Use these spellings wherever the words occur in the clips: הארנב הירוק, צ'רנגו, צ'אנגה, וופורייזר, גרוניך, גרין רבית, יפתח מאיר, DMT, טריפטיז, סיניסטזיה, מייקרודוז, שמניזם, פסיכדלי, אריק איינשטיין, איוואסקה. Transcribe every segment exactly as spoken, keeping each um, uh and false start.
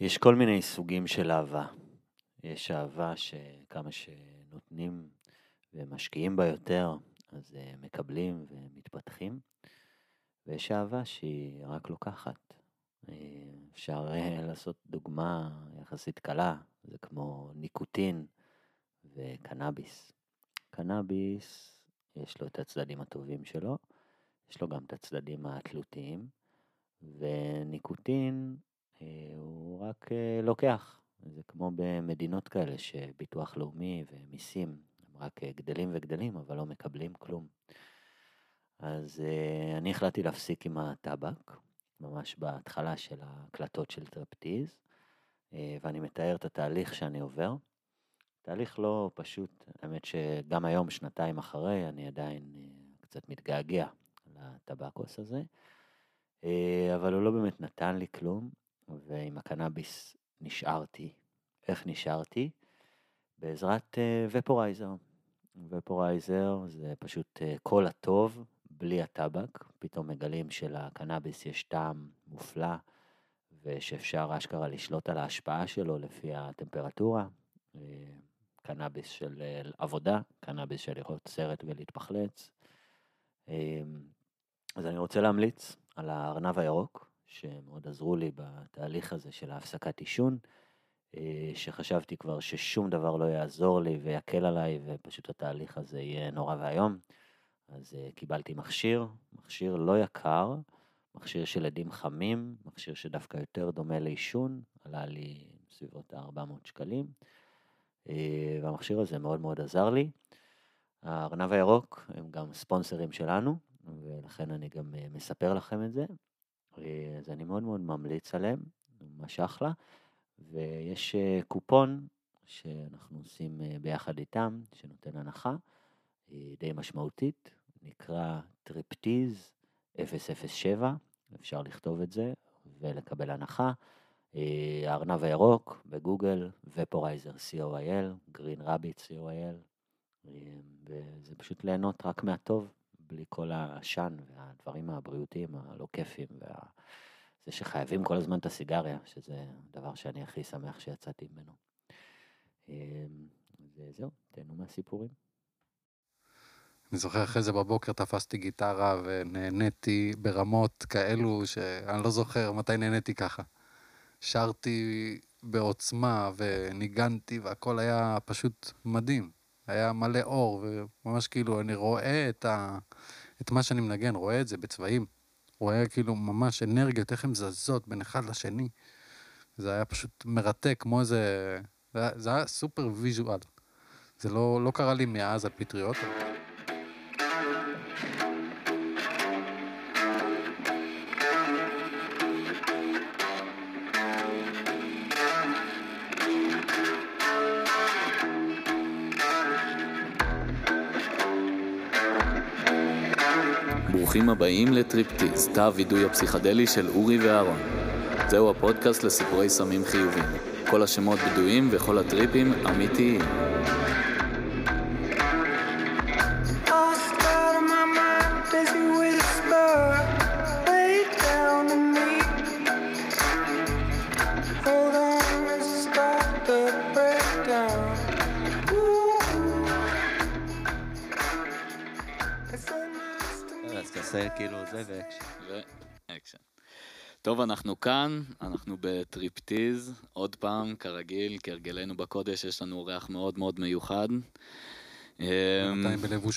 יש כל מיני סוגים של אהבה. יש אהבה שכמה שנותנים ומשקיעים בה יותר, אז מקבלים ומתפתחים. ויש אהבה שהיא רק לוקחת. אפשר לעשות דוגמה יחסית קלה, זה כמו ניקוטין וקנאביס. קנאביס, יש לו את הצדדים הטובים שלו, יש לו גם את הצדדים התלותיים, וניקוטין הוא רק לוקח. זה כמו במדינות כאלה שביטוח לאומי ומיסים, הם רק גדלים וגדלים, אבל לא מקבלים כלום. אז אני החלטתי להפסיק עם הטבק, ממש בהתחלה של הקלטות של טריפטיז, ואני מתאר את התהליך שאני עובר. תהליך לא פשוט, האמת שגם היום, שנתיים אחרי, אני עדיין קצת מתגעגע לטבקוס הזה, אבל הוא לא באמת נתן לי כלום, ועם הקנאביס נשארתי. איך נשארתי? בעזרת וופורייזר. וופורייזר זה פשוט כל הטוב, בלי הטבק. פתאום מגלים שלקנאביס יש טעם מופלא, ושאפשר אשכרה לשלוט על ההשפעה שלו לפי הטמפרטורה. קנאביס של עבודה, קנאביס של לראות סרט ולהתפחלץ. אז אני רוצה להמליץ על הארנב הירוק, שמאוד עזרו לי בתהליך הזה של ההפסקת עישון, שחשבתי כבר ששום דבר לא יעזור לי ויקל עליי, ופשוט התהליך הזה יהיה נורא והיום. אז קיבלתי מכשיר, מכשיר לא יקר, מכשיר של עדים חמים, מכשיר שדווקא יותר דומה לעישון, עלה לי סביבות ארבע מאות שקלים, והמכשיר הזה מאוד מאוד עזר לי. הארנב הירוק הם גם ספונסרים שלנו, ולכן אני גם מספר לכם את זה. אז אני מאוד מאוד ממליץ עליהם, ממש אחלה. ויש קופון שאנחנו עושים ביחד איתם, שנותן הנחה די משמעותית, נקרא טריפטיז אפס אפס שבע, אפשר לכתוב את זה ולקבל הנחה. הארנב הירוק בגוגל, וופורייזר סי או איי אל, גרין רבית סי או איי אל, וזה פשוט ליהנות רק מהטוב, בלי כל השן והדברים הבריאותיים הלא כיפים, וזה שחייבים כל הזמן את הסיגריה, שזה דבר שאני הכי שמח שיצאתי ממנו. וזהו, תהנו מהסיפורים. אני זוכר אחרי זה בבוקר תפסתי גיטרה ונהניתי ברמות כאלו שאני לא זוכר מתי נהניתי ככה. שרתי בעוצמה וניגנתי והכל היה פשוט מדהים. היה מלא אור וממש כאילו אני רואה את, ה... את מה שאני מנגן, רואה את זה בצבעים. רואה כאילו ממש אנרגיות, איך הן זזות בין אחד לשני. זה היה פשוט מרתק כמו איזה... זה היה, זה היה סופר ויז'ואל. זה לא, לא קרה לי מאז על פטריות. ברוכים הבאים לטריפטיז, תא וידוי הפסיכדלי של אורי ואהרון. זהו הפודקאסט לסיפורי סמים חיובים. כל השמות בדויים וכל הטריפים אמיתיים. טוב, אנחנו כאן, אנחנו בטריפטיז, עוד פעם, כרגיל, כרגלנו בקודש, יש לנו אורח מאוד מאוד מיוחד.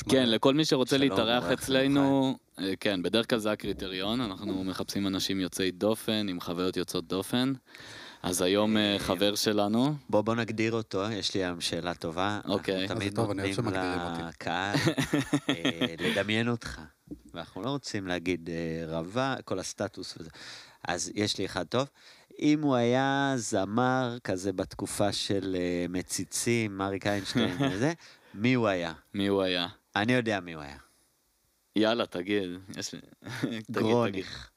כן, לכל מי שרוצה להתארח אצלנו, כן, בדרך כלל זה הקריטריון, אנחנו מחפשים אנשים יוצאי דופן, עם חוויות יוצאות דופן, אז היום חבר שלנו... בוא, בוא נגדיר אותו, יש לי היום שאלה טובה. אוקיי. אנחנו תמיד נותנים לקהל לדמיין אותך. ואנחנו לא רוצים להגיד רבה, כל הסטטוס וזה. אז יש לי אחד טוב. אם הוא היה זמר כזה בתקופה של מציצים, אריק איינשטיין וזה, מי הוא היה? מי הוא היה? אני יודע מי הוא היה. יאללה, תגיד. יש לי... גרוניך.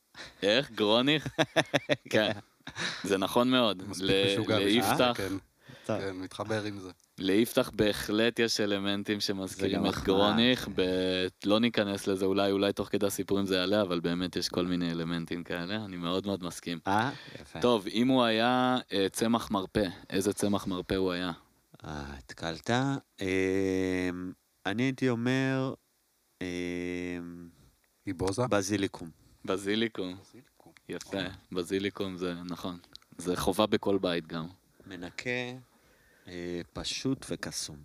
איך? גרוניך? כן. זה נכון מאוד. מספיק משוגע. ליפתח. כן, מתחבר עם זה. ליפתח בהחלט יש אלמנטים שמזכירים את גרוניך, לא ניכנס לזה, אולי אולי תוך כדי סיפורים זה עליה, אבל באמת יש כל מיני אלמנטים כאלה, אני מאוד מאוד מסכים. אה, יפה. טוב, אם הוא היה צמח מרפא, איזה צמח מרפא הוא היה? אה, התקלת. אני הייתי אומר... איבוזה? בזיליקום. בזיליקום. יפה, בזיליקום זה נכון. זה חובה בכל בית גם. מנקה, אה, פשוט וקסום.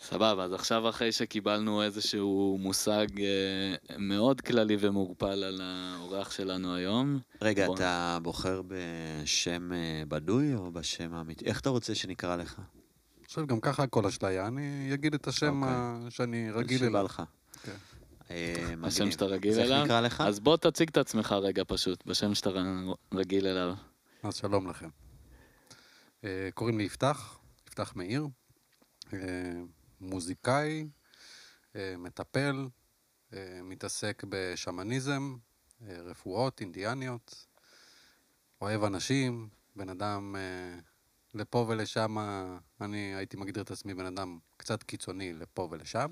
סבבה, אז עכשיו אחרי שקיבלנו איזשהו מושג אה, מאוד כללי ומורפל על האורח שלנו היום. רגע, בוא... אתה בוחר בשם אה, בדוי או בשם האמיתי? איך אתה רוצה שנקרא לך? אני חושב גם ככה כל השליה, אני אגיד את השם okay. שאני רגיל אליו. לך. כן. Okay. השם שאתה רגיל אליו, אז בוא תציג את עצמך רגע פשוט, בשם שאתה רגיל אליו. אז שלום לכם. קוראים לי יפתח, יפתח מאיר, מוזיקאי, מטפל, מתעסק בשמניזם, רפואות אינדיאניות, אוהב אנשים, בן אדם לפה ולשם, אני הייתי מגדיר את עצמי בן אדם קצת קיצוני לפה ולשם.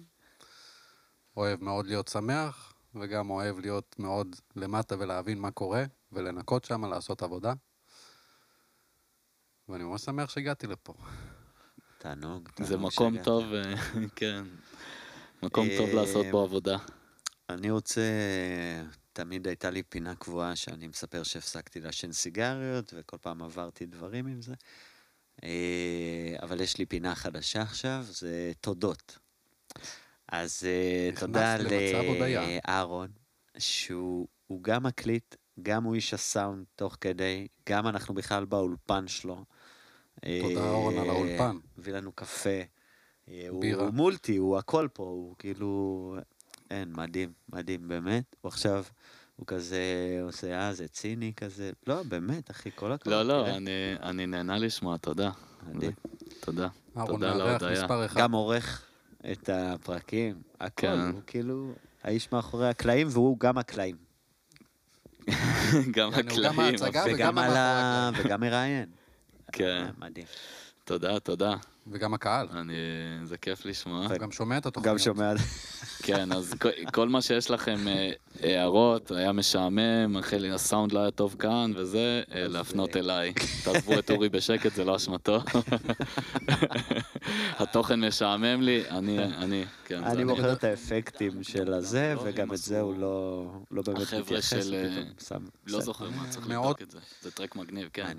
אוהב מאוד להיות שמח, וגם אוהב להיות מאוד למטה ולהבין מה קורה, ולנקות שם, לעשות עבודה. ואני ממש שמח שהגעתי לפה. תענוג, תענוג. זה מקום שגעת. טוב, כן. מקום טוב לעשות בו עבודה. אני רוצה, תמיד הייתה לי פינה קבועה, שאני מספר שהפסקתי לעשן סיגריות, וכל פעם עברתי דברים עם זה. אבל יש לי פינה חדשה עכשיו, זה תודות. אז תודה לארון, שהוא גם מקליט, גם הוא איש הסאונד תוך כדי, גם אנחנו בכלל באולפן שלו. תודה ארון על האולפן. הביא לנו קפה, הוא מולטי, הוא הכל פה, הוא כאילו, אין, מדהים, מדהים באמת, הוא עכשיו... הוא כזה עושה, אה, זה ציני כזה. לא, באמת, אחי, כל הכבוד. לא, לא, אני נהנה לשמוע, תודה. תודה. תודה להודיה. גם עורך. את הפרקים, הכל, הוא כאילו האיש מאחורי הקלעים, והוא גם הקלעים. גם הקלעים. וגם על ה... וגם מראיין. כן. מדהים. תודה, תודה. וגם הקהל. זה כיף לשמוע. הוא גם שומע את התוכניות. גם שומע. כן, אז כל מה שיש לכם הערות, היה משעמם, אחרי הסאונד לא היה טוב כאן, וזה להפנות אליי. תעזבו את אורי בשקט, זה לא אשמתו. התוכן משעמם לי, אני, אני, כן. אני מוכר את האפקטים של הזה, וגם את זה הוא לא באמת מתייחס. החבר'ה של... לא זוכר מה, צריך לבדוק את זה. זה טרק מגניב, כן.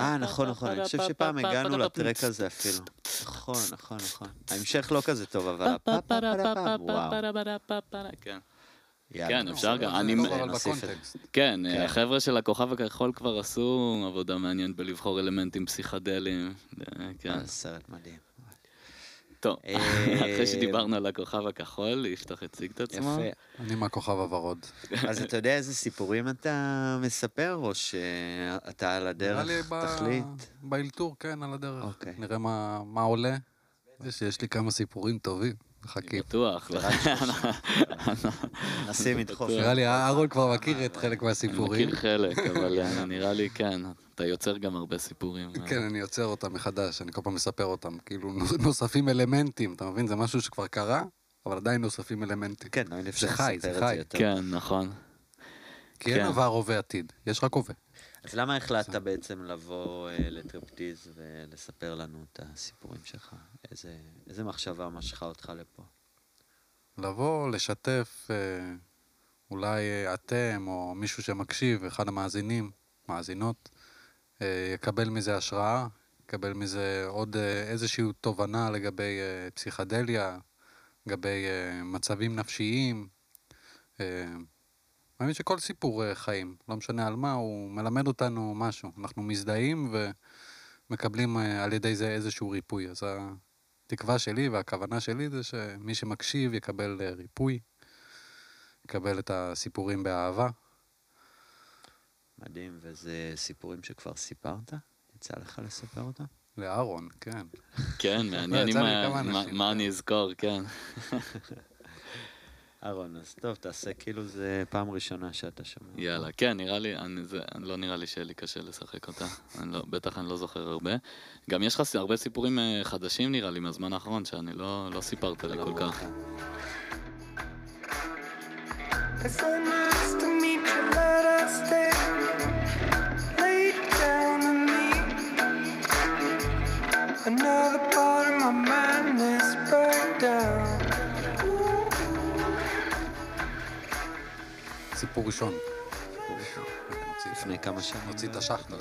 אה, נכון, נכון. אני חושב שפעם הגענו לטרק הזה אפילו. נכון, נכון, נכון. ההמשך לא כזה טוב, אבל... כן, אפשר גם, אני נוסיף את זה. כן, החבר'ה של הכוכב הכחול כבר עשו עבודה מעניינת בלבחור אלמנטים פסיכדליים. סרט מדהים. טוב, אחרי שדיברנו על הכוכב הכחול, יפתח הציג את עצמו. אני מהכוכב הוורוד. אז אתה יודע איזה סיפורים אתה מספר, או שאתה על הדרך, תחליט? באלתור, כן, על הדרך. נראה מה עולה. יש לי כמה סיפורים טובים. חכים. בטוח. נשים ידחוף. נראה לי, הארון כבר מכיר את חלק מהסיפורים. אני מכיר חלק, אבל נראה לי, כן, אתה יוצר גם הרבה סיפורים. כן, אני יוצר אותם מחדש, אני כל פעם מספר אותם. כאילו, נוספים אלמנטים, אתה מבין? זה משהו שכבר קרה, אבל עדיין נוספים אלמנטים. כן, אני אפשר לספר את זה יותר. כן, נכון. כי אין עבר הווה עתיד, יש רק הווה. אז למה החלטת בעצם לבוא לטריפטיז ולספר לנו את הסיפורים שלך? איזה, איזה מחשבה משכה אותך לפה? לבוא, לשתף, אולי אתם או מישהו שמקשיב, אחד המאזינים, מאזינות, יקבל מזה השראה, יקבל מזה עוד איזושהי תובנה לגבי פסיכדליה, לגבי מצבים נפשיים, אני מאמין שכל סיפור חיים, לא משנה על מה, הוא מלמד אותנו משהו. אנחנו מזדהים ומקבלים על ידי זה איזשהו ריפוי. אז התקווה שלי והכוונה שלי זה שמי שמקשיב יקבל ריפוי, יקבל את הסיפורים באהבה. מדהים, וזה סיפורים שכבר סיפרת? יצא לך לספר אותם? לארון, כן. כן, מעניין מה אני אזכור, כן. ארון, אז טוב, תעשה כאילו זה פעם ראשונה שאתה שומע. יאללה, כן, נראה לי, אני, זה, לא נראה לי שיהיה לי קשה לשחק אותה. אני לא, בטח אני לא זוכר הרבה. גם יש לך הרבה סיפורים חדשים נראה לי מהזמן האחרון, שאני לא, לא סיפרת לי כל כך. It's so nice to meet you, but I stay laid down on me. Another part of my mind is burned down. סיפור ראשון. לפני כמה שנים. הוציא את השחטה.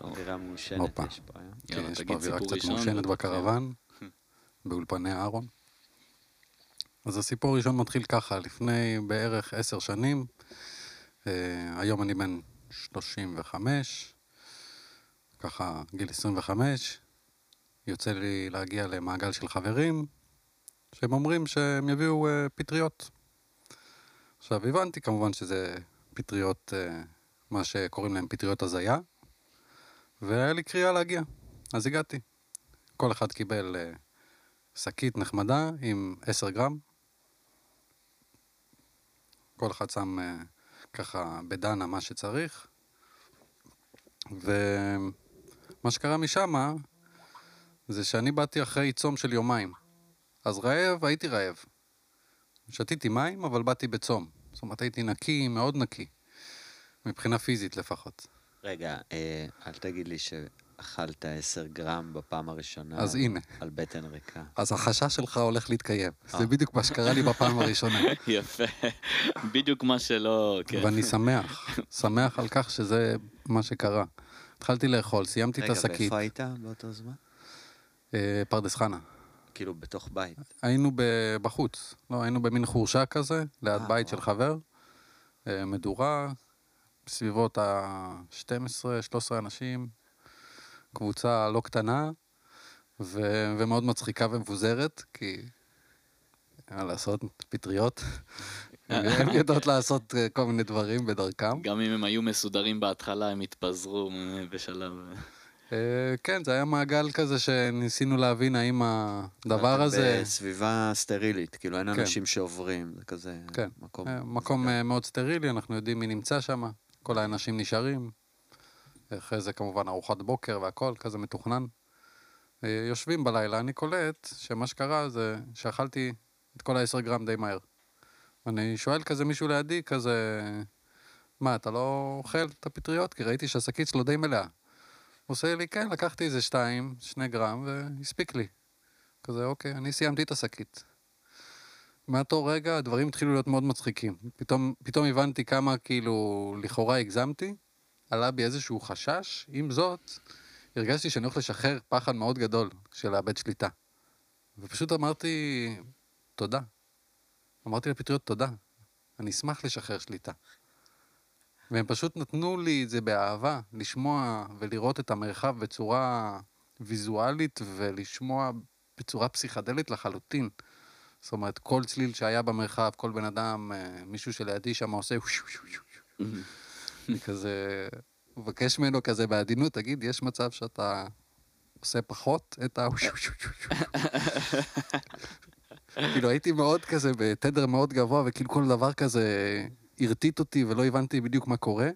אווירה מאושנת יש פה היום. כן, יש פה אווירה קצת מאושנת בקרבן, באולפני אהרון. אז הסיפור הראשון מתחיל ככה, לפני בערך עשר שנים, היום אני בן שלושים וחמש, ככה גיל עשרים וחמש, יוצא לי להגיע למעגל של חברים, שהם אומרים שהם יביאו פטריות. עכשיו, הבנתי כמובן שזה פטריות, מה שקוראים להם פטריות הזיה, והיה לי קריאה להגיע, אז הגעתי. כל אחד קיבל שקית נחמדה עם עשר גרם, כל אחד שם uh, ככה בדנה מה שצריך, ומה שקרה משם זה שאני באתי אחרי צום של יומיים, אז רעב, הייתי רעב, שתיתי מים אבל באתי בצום, זאת אומרת הייתי נקי, מאוד נקי, מבחינה פיזית לפחות. רגע, אה, אל תגיד לי ש... אכלת עשר גרם בפעם הראשונה אז הנה. על בטן ריקה. אז החשש שלך הולך להתקיים. זה בדיוק מה שקרה לי בפעם הראשונה. יפה. בדיוק מה שלא... ואני שמח. שמח על כך שזה מה שקרה. התחלתי לאכול, סיימתי את השקית. רגע, ואיפה היית באותו זמן? פרדס חנה. כאילו בתוך בית? היינו בחוץ. לא, היינו במין חורשה כזה, ליד בית של חבר. מדורה, בסביבות ה-שתים עשרה שלוש עשרה אנשים... קבוצה לא קטנה, ו- ומאוד מצחיקה ומבוזרת, כי... היה לעשות פטריות. הם יודעות לעשות כל מיני דברים בדרכם. גם אם הם היו מסודרים בהתחלה, הם התפזרו בשלב... כן, זה היה מעגל כזה שניסינו להבין האם הדבר הזה... בסביבה סטרילית, כאילו אין אנשים שעוברים, זה כזה מקום... מקום מאוד סטרילי, אנחנו יודעים מי נמצא שם, כל האנשים נשארים. אחרי זה כמובן ארוחת בוקר והכל, כזה מתוכנן. יושבים בלילה, אני קולט שמה שקרה זה שאכלתי את כל ה-עשרה גרם די מהר. אני שואל כזה מישהו לידי, כזה, מה, אתה לא אוכל את הפטריות? כי ראיתי שהשקית שלו די מלאה. הוא עושה לי, כן, לקחתי איזה שתיים, שני גרם, והספיק לי. כזה, אוקיי, אני סיימתי את השקית. מאותו רגע הדברים התחילו להיות מאוד מצחיקים. פתאום, פתאום הבנתי כמה, כאילו, לכאורה הגזמתי, עלה בי איזשהו חשש, עם זאת, הרגשתי שאני הולך לשחרר פחד מאוד גדול של לאבד שליטה. ופשוט אמרתי, תודה. אמרתי לפטריות, תודה. אני אשמח לשחרר שליטה. והם פשוט נתנו לי את זה באהבה, לשמוע ולראות את המרחב בצורה ויזואלית, ולשמוע בצורה פסיכדלית לחלוטין. זאת אומרת, כל צליל שהיה במרחב, כל בן אדם, מישהו שלידי שם עושה... אני כזה, מבקש ממנו כזה בעדינות, תגיד, יש מצב שאתה עושה פחות את ה... כאילו הייתי מאוד כזה, בתדר מאוד גבוה, וכאילו כל דבר כזה הרטיט אותי, ולא הבנתי בדיוק מה קורה,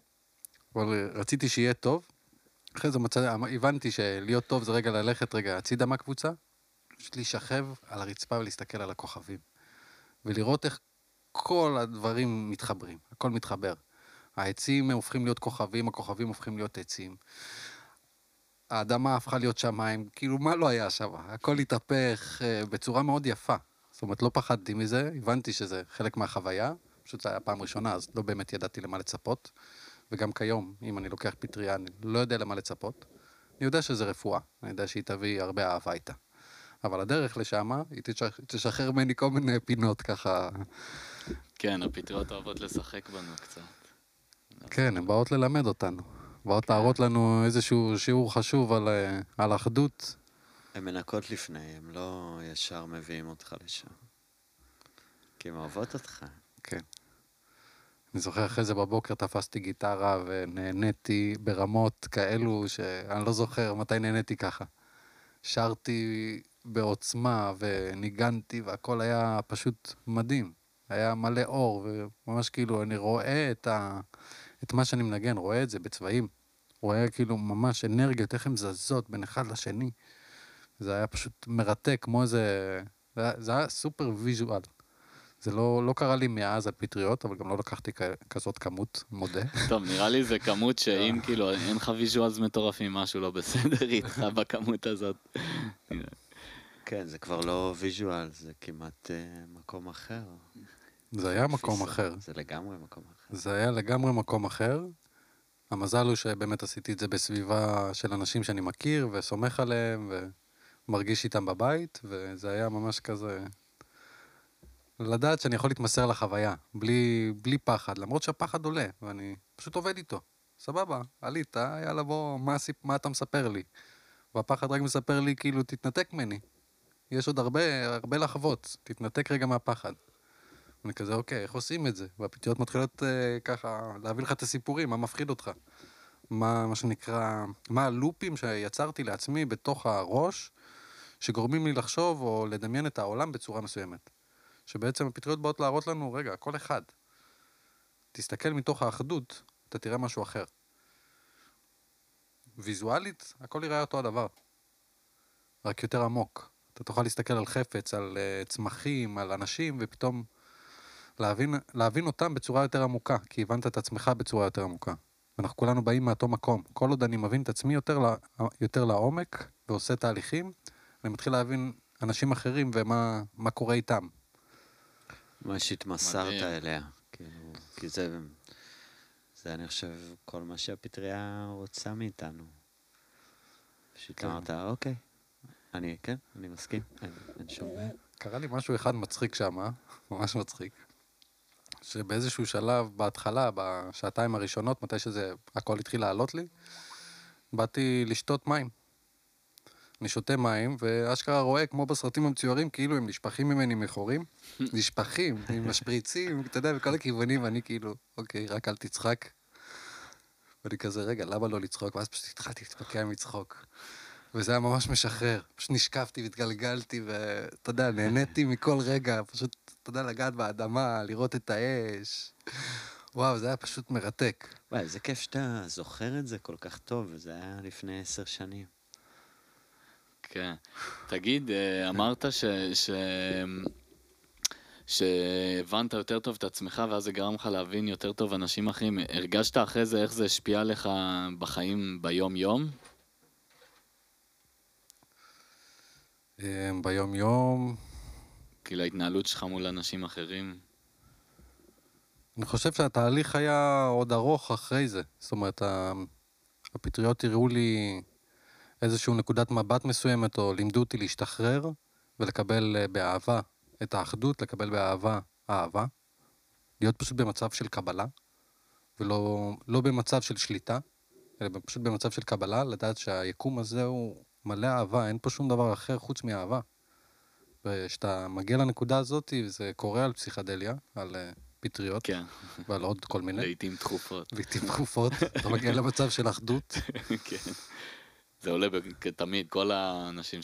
אבל רציתי שיהיה טוב. אחרי זה הבנתי שלהיות טוב זה רגע ללכת רגע הצידה מהקבוצה, פשוט להישכב על הרצפה ולהסתכל על הכוכבים, ולראות איך כל הדברים מתחברים, הכל מתחבר. העצים הופכים להיות כוכבים, הכוכבים הופכים להיות עצים. האדמה הפכה להיות שמיים, כאילו מה לא היה שם? הכל התהפך בצורה מאוד יפה. זאת אומרת, לא פחדתי מזה, הבנתי שזה חלק מהחוויה, פשוט זה היה פעם ראשונה, אז לא באמת ידעתי למה לצפות, וגם כיום, אם אני לוקח פטריה, אני לא יודע למה לצפות. אני יודע שזה רפואה, אני יודע שהיא תביא הרבה אהבה איתה. אבל הדרך לשם, היא תשחרר ממני כל מיני פינות ככה. כן, הפטריות אוהבות לשחק בנו קצת. כן, הן באות ללמד אותנו, באות להראות לנו איזשהו שיעור חשוב על האחדות. הן מנקות לפני, הן לא ישר מביאים אותך לשם, כי הן אוהבות אותך. כן. אני זוכר אחרי זה בבוקר תפסתי גיטרה ונהניתי ברמות כאלו שאני לא זוכר מתי נהניתי ככה. שרתי בעוצמה וניגנתי, והכל היה פשוט מדהים. היה מלא אור, וממש כאילו אני רואה את, ה... את מה שאני מנגן, רואה את זה בצבעים. רואה כאילו ממש אנרגיות, איך הן זזות בין אחד לשני. זה היה פשוט מרתק, כמו איזה... זה היה, זה היה סופר ויזואל. זה לא, לא קרה לי מאז על פטריות, אבל גם לא לקחתי כזאת כמות, מודה. טוב, נראה לי זה כמות שאם כאילו אין לך ויזואלס מטורפים, משהו לא בסדר איתך בכמות הזאת. כן, זה כבר לא ויזואל, זה כמעט מקום אחר. זה היה מקום אחר. זה לגמרי מקום אחר. זה היה לגמרי מקום אחר. המזל הוא שבאמת עשיתי את זה בסביבה של אנשים שאני מכיר וסומך עליהם ומרגיש איתם בבית, וזה היה ממש כזה... לדעת שאני יכול להתמסר לחוויה, בלי, בלי פחד, למרות שהפחד עולה, ואני פשוט עובד איתו. סבבה, עלית, יאללה בוא, מה, מה אתה מספר לי? והפחד רק מספר לי, כאילו, תתנתק מני. יש עוד הרבה, הרבה לחוות, תתנתק רגע מהפחד. אני כזה, אוקיי, איך עושים את זה? והפתיעות מתחילות אה, ככה, להביא לך את הסיפורים, מה מפחיד אותך? מה, מה שנקרא, מה הלופים שיצרתי לעצמי בתוך הראש, שגורמים לי לחשוב או לדמיין את העולם בצורה מסוימת. שבעצם הפטריות באות להראות לנו, רגע, כל אחד, תסתכל מתוך האחדות, אתה תראה משהו אחר. ויזואלית, הכל יראה אותו הדבר, רק יותר עמוק. אתה תוכל להסתכל על חפץ, על uh, צמחים, על אנשים, ופתאום להבין, להבין אותם בצורה יותר עמוקה, כי הבנת את עצמך בצורה יותר עמוקה. ואנחנו כולנו באים מאותו מקום. כל עוד אני מבין את עצמי יותר, יותר לעומק, ועושה תהליכים, אני מתחיל להבין אנשים אחרים ומה מה קורה איתם. מה שהתמסרת אליה, כאילו, כי זה, זה אני חושב, כל מה שהפטריה רוצה מאיתנו. פשוט אמרת, אוקיי, אני, כן, אני מסכים, אין שום בעיה. קרה לי משהו אחד מצחיק שם, ממש מצחיק, שבאיזשהו שלב, בהתחלה, בשעתיים הראשונות, מתי שזה, הכל התחיל לעלות לי, באתי לשתות מים. אני שותה מים, ואשכרה רואה, כמו בסרטים המצוירים, כאילו הם נשפחים ממני מחורים, נשפחים, הם משפריצים, אתה יודע, בכל הכיוונים, ואני כאילו, אוקיי, רק אל תצחק. ואני כזה, רגע, למה לא לצחוק? ואז פשוט התחלתי להתפקע מצחוק. וזה היה ממש משחרר. פשוט נשקפתי והתגלגלתי, ואתה יודע, נהניתי מכל רגע, פשוט, אתה יודע, לגעת באדמה, לראות את האש. וואו, זה היה פשוט מרתק. וואי, זה כיף שאתה זוכר את זה כל כך טוב, וזה היה לפני עשר שנים. כן. תגיד, אמרת ש... ש... שהבנת יותר טוב את עצמך, ואז זה גרם לך להבין יותר טוב אנשים אחרים. הרגשת אחרי זה איך זה השפיע לך בחיים ביום-יום? ביום-יום... כאילו ההתנהלות שלך מול אנשים אחרים? אני חושב שהתהליך היה עוד ארוך אחרי זה. זאת אומרת, הפטריות הראו לי... איזשהו נקודת מבט מסוימת, או לימדו אותי להשתחרר, ולקבל באהבה את האחדות, לקבל באהבה אהבה, להיות פשוט במצב של קבלה, ולא לא במצב של שליטה, אלא פשוט במצב של קבלה, לדעת שהיקום הזה הוא מלא אהבה, אין פה שום דבר אחר חוץ מאהבה. וכשאתה מגיע לנקודה הזאת, זה קורה על פסיכדליה, על פטריות, כן. ועל עוד כל מיני. לעתים תכופות. לעתים תכופות, אתה מגיע למצב של אחדות. כן. זה עולה תמיד, כל האנשים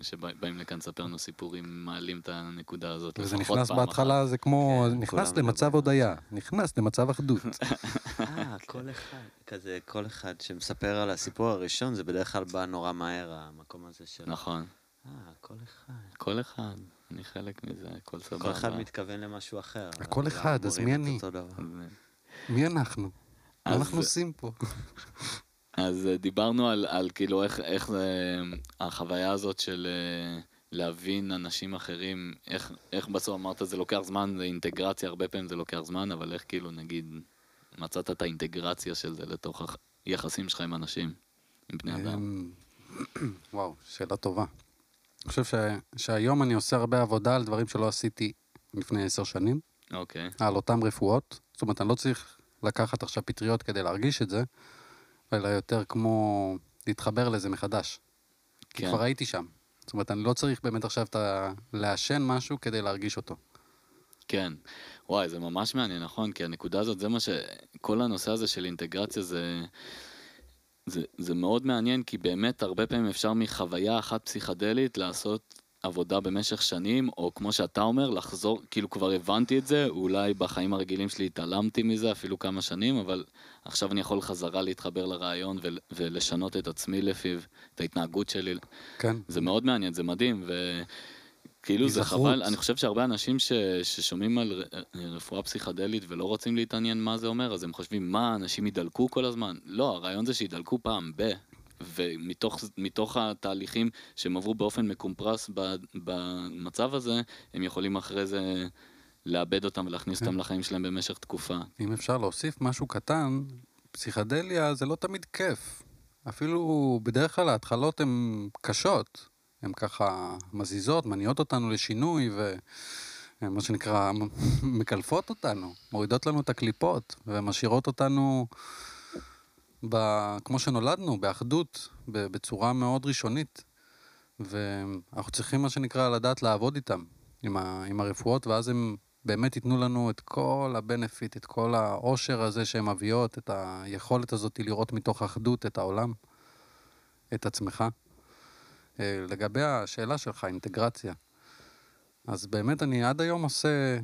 שבאים לכאן לספר לנו סיפורים מעלים את הנקודה הזאת. וזה נכנס בהתחלה, זה כמו, נכנס למצב הודיה, נכנס למצב אחדות. אה, כל אחד, כזה, כל אחד שמספר על הסיפור הראשון, זה בדרך כלל בא נורא מהר, המקום הזה של... נכון. אה, כל אחד. כל אחד, אני חלק מזה, כל סבבה. כל אחד מתכוון למשהו אחר. כל אחד, אז מי אני? מי אנחנו? מה אנחנו עושים פה? אז דיברנו על, על כאילו איך, איך זה, החוויה הזאת של להבין אנשים אחרים, איך, איך בסוף אמרת, זה לוקח זמן, זה אינטגרציה, הרבה פעמים זה לוקח זמן, אבל איך כאילו נגיד, מצאת את האינטגרציה של זה לתוך היחסים שלך עם אנשים, עם בני אדם? וואו, שאלה טובה. אני חושב ש, שהיום אני עושה הרבה עבודה על דברים שלא עשיתי לפני עשר שנים, אוקיי. על אותם רפואות, זאת אומרת, אני לא צריך לקחת עכשיו פטריות כדי להרגיש את זה, אלא יותר כמו להתחבר לזה מחדש. כי כבר הייתי שם. זאת אומרת, אני לא צריך באמת עכשיו להשן משהו כדי להרגיש אותו. כן. וואי, זה ממש מעניין, נכון? כי הנקודה הזאת, זה מה שכל הנושא הזה של אינטגרציה, זה זה, זה מאוד מעניין, כי באמת הרבה פעמים אפשר מחוויה אחת פסיכדלית לעשות עבודה במשך שנים, או כמו שאתה אומר, לחזור, כאילו כבר הבנתי את זה, אולי בחיים הרגילים שלי התעלמתי מזה אפילו כמה שנים, אבל עכשיו אני יכול חזרה להתחבר לרעיון ול, ולשנות את עצמי לפיו, את ההתנהגות שלי. כן. זה מאוד מעניין, זה מדהים, ו... כאילו זה חבל, אני חושב שהרבה אנשים ש, ששומעים על רפואה פסיכדלית ולא רוצים להתעניין מה זה אומר, אז הם חושבים מה, אנשים ידלקו כל הזמן. לא, הרעיון זה שידלקו פעם ב, ומתוך מתוך התהליכים שהם עברו באופן מקומפרס במצב הזה, הם יכולים אחרי זה לאבד אותם ולהכניס אותם לחיים שלהם במשך תקופה. אם אפשר להוסיף משהו קטן, פסיכדליה זה לא תמיד כיף. אפילו בדרך כלל ההתחלות הן קשות. הם ככה מזיזות, מניעות אותנו לשינוי, ומה שנקרא, מקלפות אותנו, מורידות לנו את הקליפות, ומשאירות אותנו, ב... כמו שנולדנו, באחדות, בצורה מאוד ראשונית, ואנחנו צריכים, מה שנקרא, לדעת לעבוד איתם, עם, ה... עם הרפואות, ואז הם באמת ייתנו לנו את כל הבנפיט, את כל העושר הזה שהן מביאות, את היכולת הזאת לראות מתוך אחדות את העולם, את עצמך. לגבי השאלה שלך, אינטגרציה. אז באמת אני עד היום עושה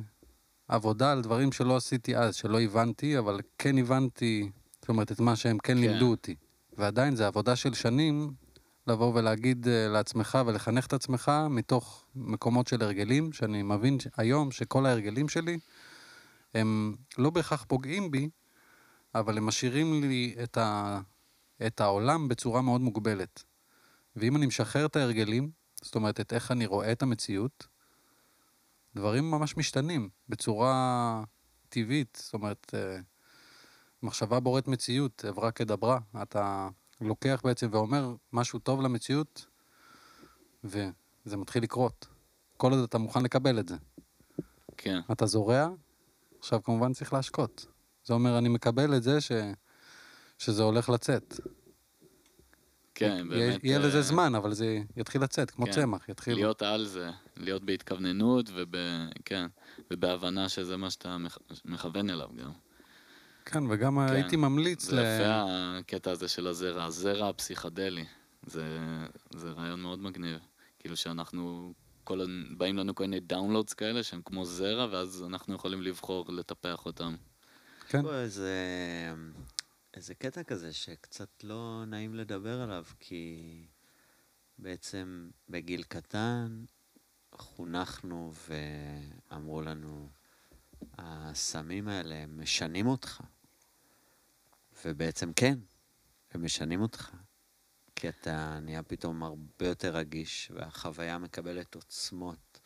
עבודה על דברים שלא עשיתי אז, שלא הבנתי, אבל כן הבנתי, זאת אומרת, את מה שהם כן, כן. לימדו אותי. ועדיין זה עבודה של שנים, לבוא ולהגיד לעצמך ולחנך את עצמך, מתוך מקומות של הרגלים, שאני מבין היום שכל ההרגלים שלי, הם לא בהכרח פוגעים בי, אבל הם משאירים לי את, ה... את העולם בצורה מאוד מוגבלת. ואם אני משחרר את ההרגלים, זאת אומרת, את איך אני רואה את המציאות, דברים ממש משתנים, בצורה טבעית, זאת אומרת, מחשבה בוראת מציאות, עברה כדברה, אתה לוקח בעצם ואומר משהו טוב למציאות, וזה מתחיל לקרות. כל עוד אתה מוכן לקבל את זה. כן. אתה זורע, עכשיו כמובן צריך להשקות. זה אומר, אני מקבל את זה ש... שזה הולך לצאת. כן, באמת, יהיה לזה זמן, אבל זה יתחיל לצאת, כמו כן, צמח, יתחיל... להיות על זה, להיות בהתכווננות וב, כן, ובהבנה שזה מה שאתה מכוון אליו גם. כן, וגם כן. הייתי ממליץ... זה ל... יפה הקטע הזה של הזרע, הזרע הפסיכדלי, זה, זה רעיון מאוד מגניב. כאילו שאנחנו, כל, באים לנו כל מיני דאונלודס כאלה שהם כמו זרע, ואז אנחנו יכולים לבחור לטפח אותם. כן. זה... איזה קטע כזה שקצת לא נעים לדבר עליו, כי בעצם בגיל קטן חונכנו ואמרו לנו, הסמים האלה משנים אותך. ובעצם כן, הם משנים אותך. כי אתה נהיה פתאום הרבה יותר רגיש, והחוויה מקבלת עוצמות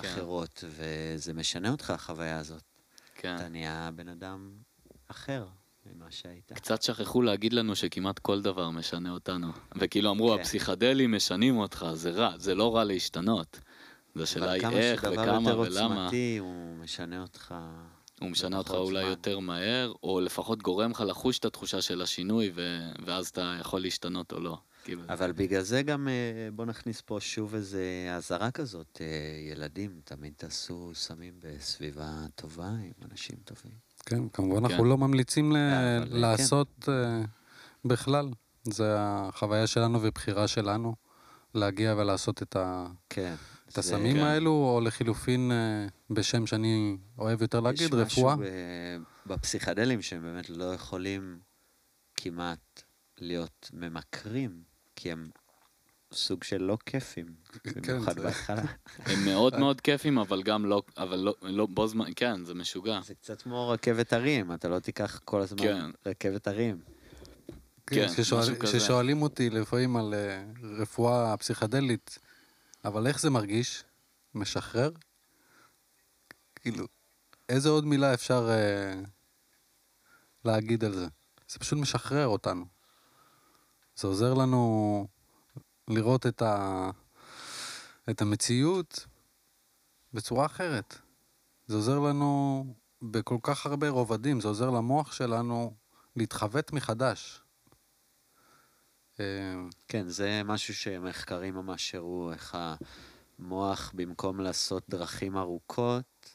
כן. אחרות, וזה משנה אותך החוויה הזאת. כן. אתה נהיה בן אדם אחר. ממה שהייתה. קצת שכחו להגיד לנו שכמעט כל דבר משנה אותנו. וכאילו אמרו, הפסיכדלים משנים אותך, זה רע, זה לא רע להשתנות. זה שאלה היא איך וכמה ולמה. אבל כמה שדבר יותר עוצמתי, הוא משנה אותך... הוא משנה אותך אולי יותר מהר, או לפחות גורם לך לחוש את התחושה של השינוי, ואז אתה יכול להשתנות או לא. אבל בגלל זה גם בוא נכניס פה שוב איזו עזרה כזאת. ילדים, תמיד תעשו סמים בסביבה טובה עם אנשים טובים. כן, כמובן אנחנו לא ממליצים לעשות בכלל. זה החוויה שלנו ובחירה שלנו, להגיע ולעשות את הסמים האלו, או לחילופין, בשם שאני אוהב יותר להגיד, רפואה. יש משהו בפסיכדלים שהם באמת לא יכולים כמעט להיות ממכרים, כי הם... סוג של לא כיפים, במיוחד בהתחלה. הם מאוד מאוד כיפים, אבל גם לא, אבל לא, בו זמן, כן, זה משוגע. זה קצת כמו רכבת הרים, אתה לא תיקח כל הזמן רכבת הרים. כן, כששואלים אותי לפעמים על רפואה פסיכדלית, אבל איך זה מרגיש? משחרר? כאילו, איזה עוד מילה אפשר להגיד על זה? זה פשוט משחרר אותנו. זה עוזר לנו... לראות את, ה... את המציאות בצורה אחרת. זה עוזר לנו בכל כך הרבה רובדים, זה עוזר למוח שלנו להתחוות מחדש. כן, זה משהו שמחקרים ממש הראו, איך המוח במקום לעשות דרכים ארוכות,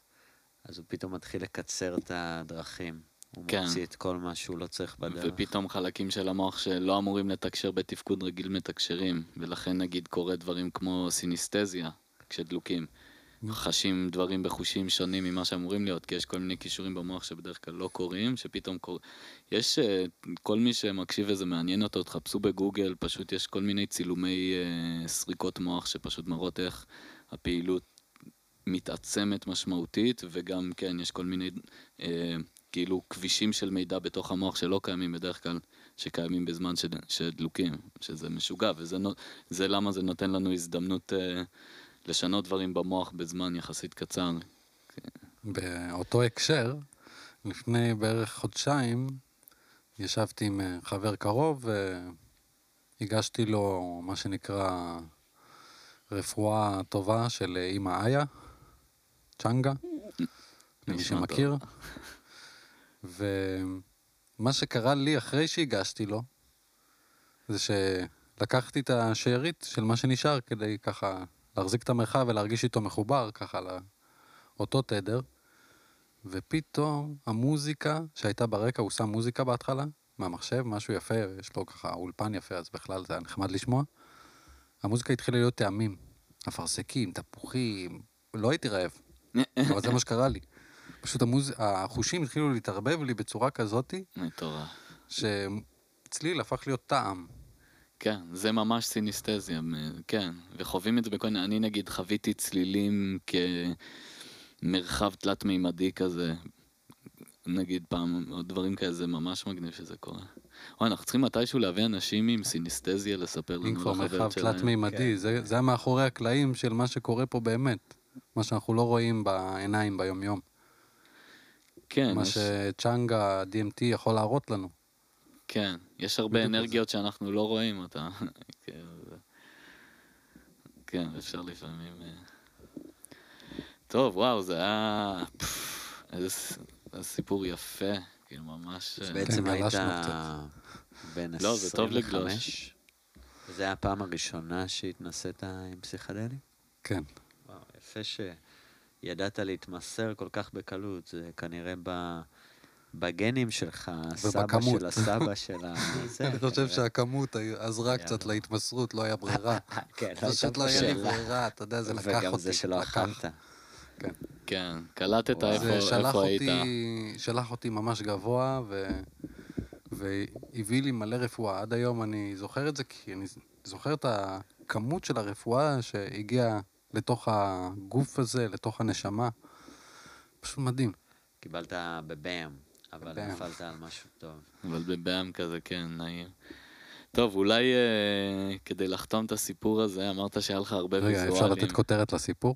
אז הוא פתאום מתחיל לקצר את הדרכים. הוא כן. מוציא את כל מה שהוא לא צריך בדרך. ופתאום חלקים של המוח שלא אמורים לתקשר בתפקוד רגיל מתקשרים, ולכן נגיד קורה דברים כמו סיניסטזיה, כשדלוקים. חשים דברים בחושים שונים ממה שאמורים להיות, כי יש כל מיני קישורים במוח שבדרך כלל לא קוראים, שפתאום קוראים. יש, כל מי שמקשיב איזה מעניין אותו, תחפשו בגוגל, פשוט יש כל מיני צילומי סריקות מוח שפשוט מראות איך הפעילות מתעצמת משמעותית, וגם כן, יש כל מיני אה, כאילו כבישים של מידע בתוך המוח שלא קיימים בדרך כלל, שקיימים בזמן שד, שדלוקים, שזה משוגע, וזה זה למה זה נותן לנו הזדמנות אה, לשנות דברים במוח בזמן יחסית קצר. באותו הקשר, לפני בערך חודשיים, ישבתי עם חבר קרוב, והגשתי לו מה שנקרא רפואה טובה של אמא איה, צ'אנגה, למי שמכיר. ומה שקרה לי אחרי שהגשתי לו, זה שלקחתי את השארית של מה שנשאר כדי ככה להחזיק את המרחב ולהרגיש איתו מחובר, ככה לאותו תדר, ופתאום המוזיקה שהייתה ברקע, הוא שם מוזיקה בהתחלה, מהמחשב, משהו יפה, יש לו ככה אולפן יפה, אז בכלל זה היה נחמד לשמוע. המוזיקה התחילה להיות טעמים, אפרסקים, תפוחים, לא הייתי רעב, אבל זה מה שקרה לי. פשוט המוז... החושים התחילו להתערבב לי בצורה כזאת, שצליל הפך להיות טעם. כן, זה ממש סיניסטזיה, כן, וחווים את זה בכל, אני נגיד חוויתי צלילים כמרחב תלת מימדי כזה, נגיד פעם, או דברים כאלה, זה ממש מגניב שזה קורה. או, אנחנו צריכים מתישהו להביא אנשים עם סיניסטזיה לספר לנו לחבר שלהם. מרחב תלת מימדי, זה, זה מאחורי הקלעים של מה שקורה פה באמת, מה שאנחנו לא רואים בעיניים ביום יום. כן. מה שצ'אנגה, די אם טי יכול להראות לנו. כן, יש הרבה אנרגיות שאנחנו לא רואים אותה. כן, אפשר לפעמים. טוב, וואו, זה היה סיפור יפה, כאילו ממש. בעצם היית בין עשרים וחמש. לא, זה טוב לגלוש. זה היה הפעם הראשונה שהתנסית עם פסיכדלי? כן. וואו, יפה שידעת להתמסר כל כך בקלות, זה כנראה ב... בגנים שלך, סבא של הסבא של ה... אני חושב שהכמות עזרה קצת להתמסרות, לא היה ברירה. כן, פשוט לא היה לי ברירה, אתה יודע, זה לקח אותי. וגם זה שלא אכלת. כן, קלטת איפה היית. שלח אותי ממש גבוה, והביא לי מלא רפואה. עד היום אני זוכר את זה, כי אני זוכר את הכמות של הרפואה שהגיעה לתוך הגוף הזה, לתוך הנשמה. פשוט מדהים. קיבלת בבאם, אבל בבאם. נפלת על משהו טוב. אבל בבאם כזה, כן, נעים. טוב, אולי אה, כדי לחתום את הסיפור הזה, אמרת שהיה לך הרבה ויזואלים. רגע, אפשר לתת כותרת לסיפור?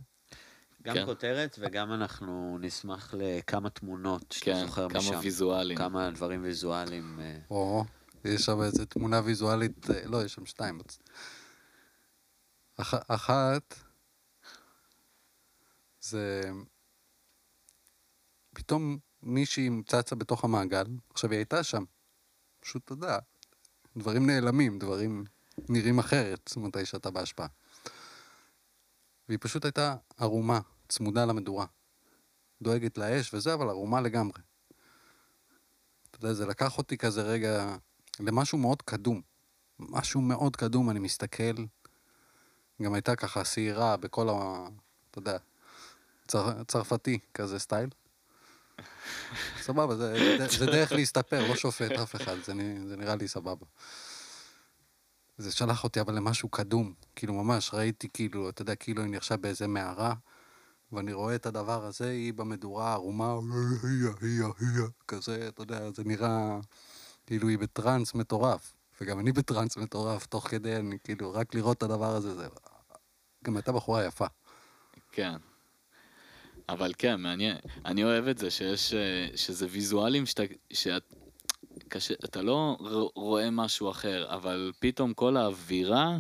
גם כן. כותרת, וגם אנחנו נשמח לכמה תמונות שאתה כן, זוכר כמה משם. כמה ויזואלים. כמה דברים ויזואלים. אה... או, יש שם איזו תמונה ויזואלית, אה, לא, יש שם שתיים. אח, אחת, זה... פתאום מישהי מצצה בתוך המעגל, עכשיו היא הייתה שם, פשוט תדע, דברים נעלמים, דברים נראים אחרת, מתי שאתה בהשפעה. והיא פשוט הייתה ערומה, צמודה למדורה, דואגת לאש וזה, אבל ערומה לגמרי. אתה יודע, זה לקח אותי כזה רגע למשהו מאוד קדום, משהו מאוד קדום, אני מסתכל, גם הייתה ככה סעירה בכל ה... אתה יודע, צר... צרפתי כזה סטייל. סבבה, זה דרך להסתפר, לא שופט אף אחד, זה נראה לי סבבה. זה שלח אותי אבל למשהו קדום, כאילו ממש ראיתי כאילו, אתה יודע, כאילו היא נרשב באיזה מערה, ואני רואה את הדבר הזה, היא במדורה ערומה, כזה, אתה יודע, זה נראה כאילו היא בטרנס מטורף, וגם אני בטרנס מטורף, תוך כדי אני כאילו, רק לראות את הדבר הזה, זה גם הייתה בחורה יפה. כן. אבל כן, מעניין. אני אוהב את זה שיש, שזה ויזואלים שאתה, שאת, כשאתה לא רואה משהו אחר, אבל פתאום כל האווירה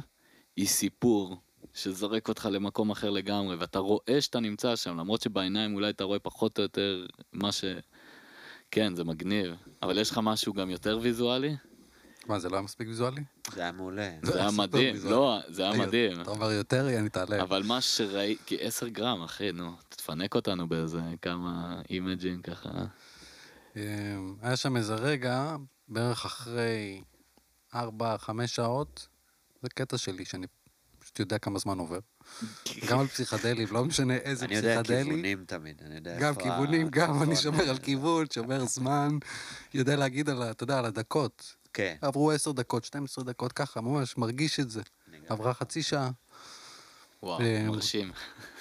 היא סיפור שזרק אותך למקום אחר לגמרי, ואתה רואה שאתה נמצא שם, למרות שבעיניים אולי אתה רואה פחות או יותר מה ש... כן, זה מגניב. אבל יש לך משהו גם יותר ויזואלי? מה, זה לא היה מספיק ויזואלי? זה היה מעולה. זה היה מדהים, לא, זה היה מדהים. אתה אומר יותר, אני תעלם. אבל מה שראי, כי עשר גרם, אחי, נו, תפנק אותנו באיזה כמה אימג'ים ככה. היה שם איזה רגע, בערך אחרי ארבע חמש שעות, זה קטע שלי, שאני פשוט יודע כמה זמן עובר. גם על פסיכדלי, ולא משנה איזה פסיכדלי. אני יודע כיוונים תמיד, אני יודע. גם כיוונים, גם אני שומר על כיוון, שומר זמן, יודע להגיד על, אתה יודע, על הדקות. כן. עברו עשר דקות, שתים עשרה דקות, ככה, ממש מרגיש את זה. עברה חצי שעה. וואו, מרשים.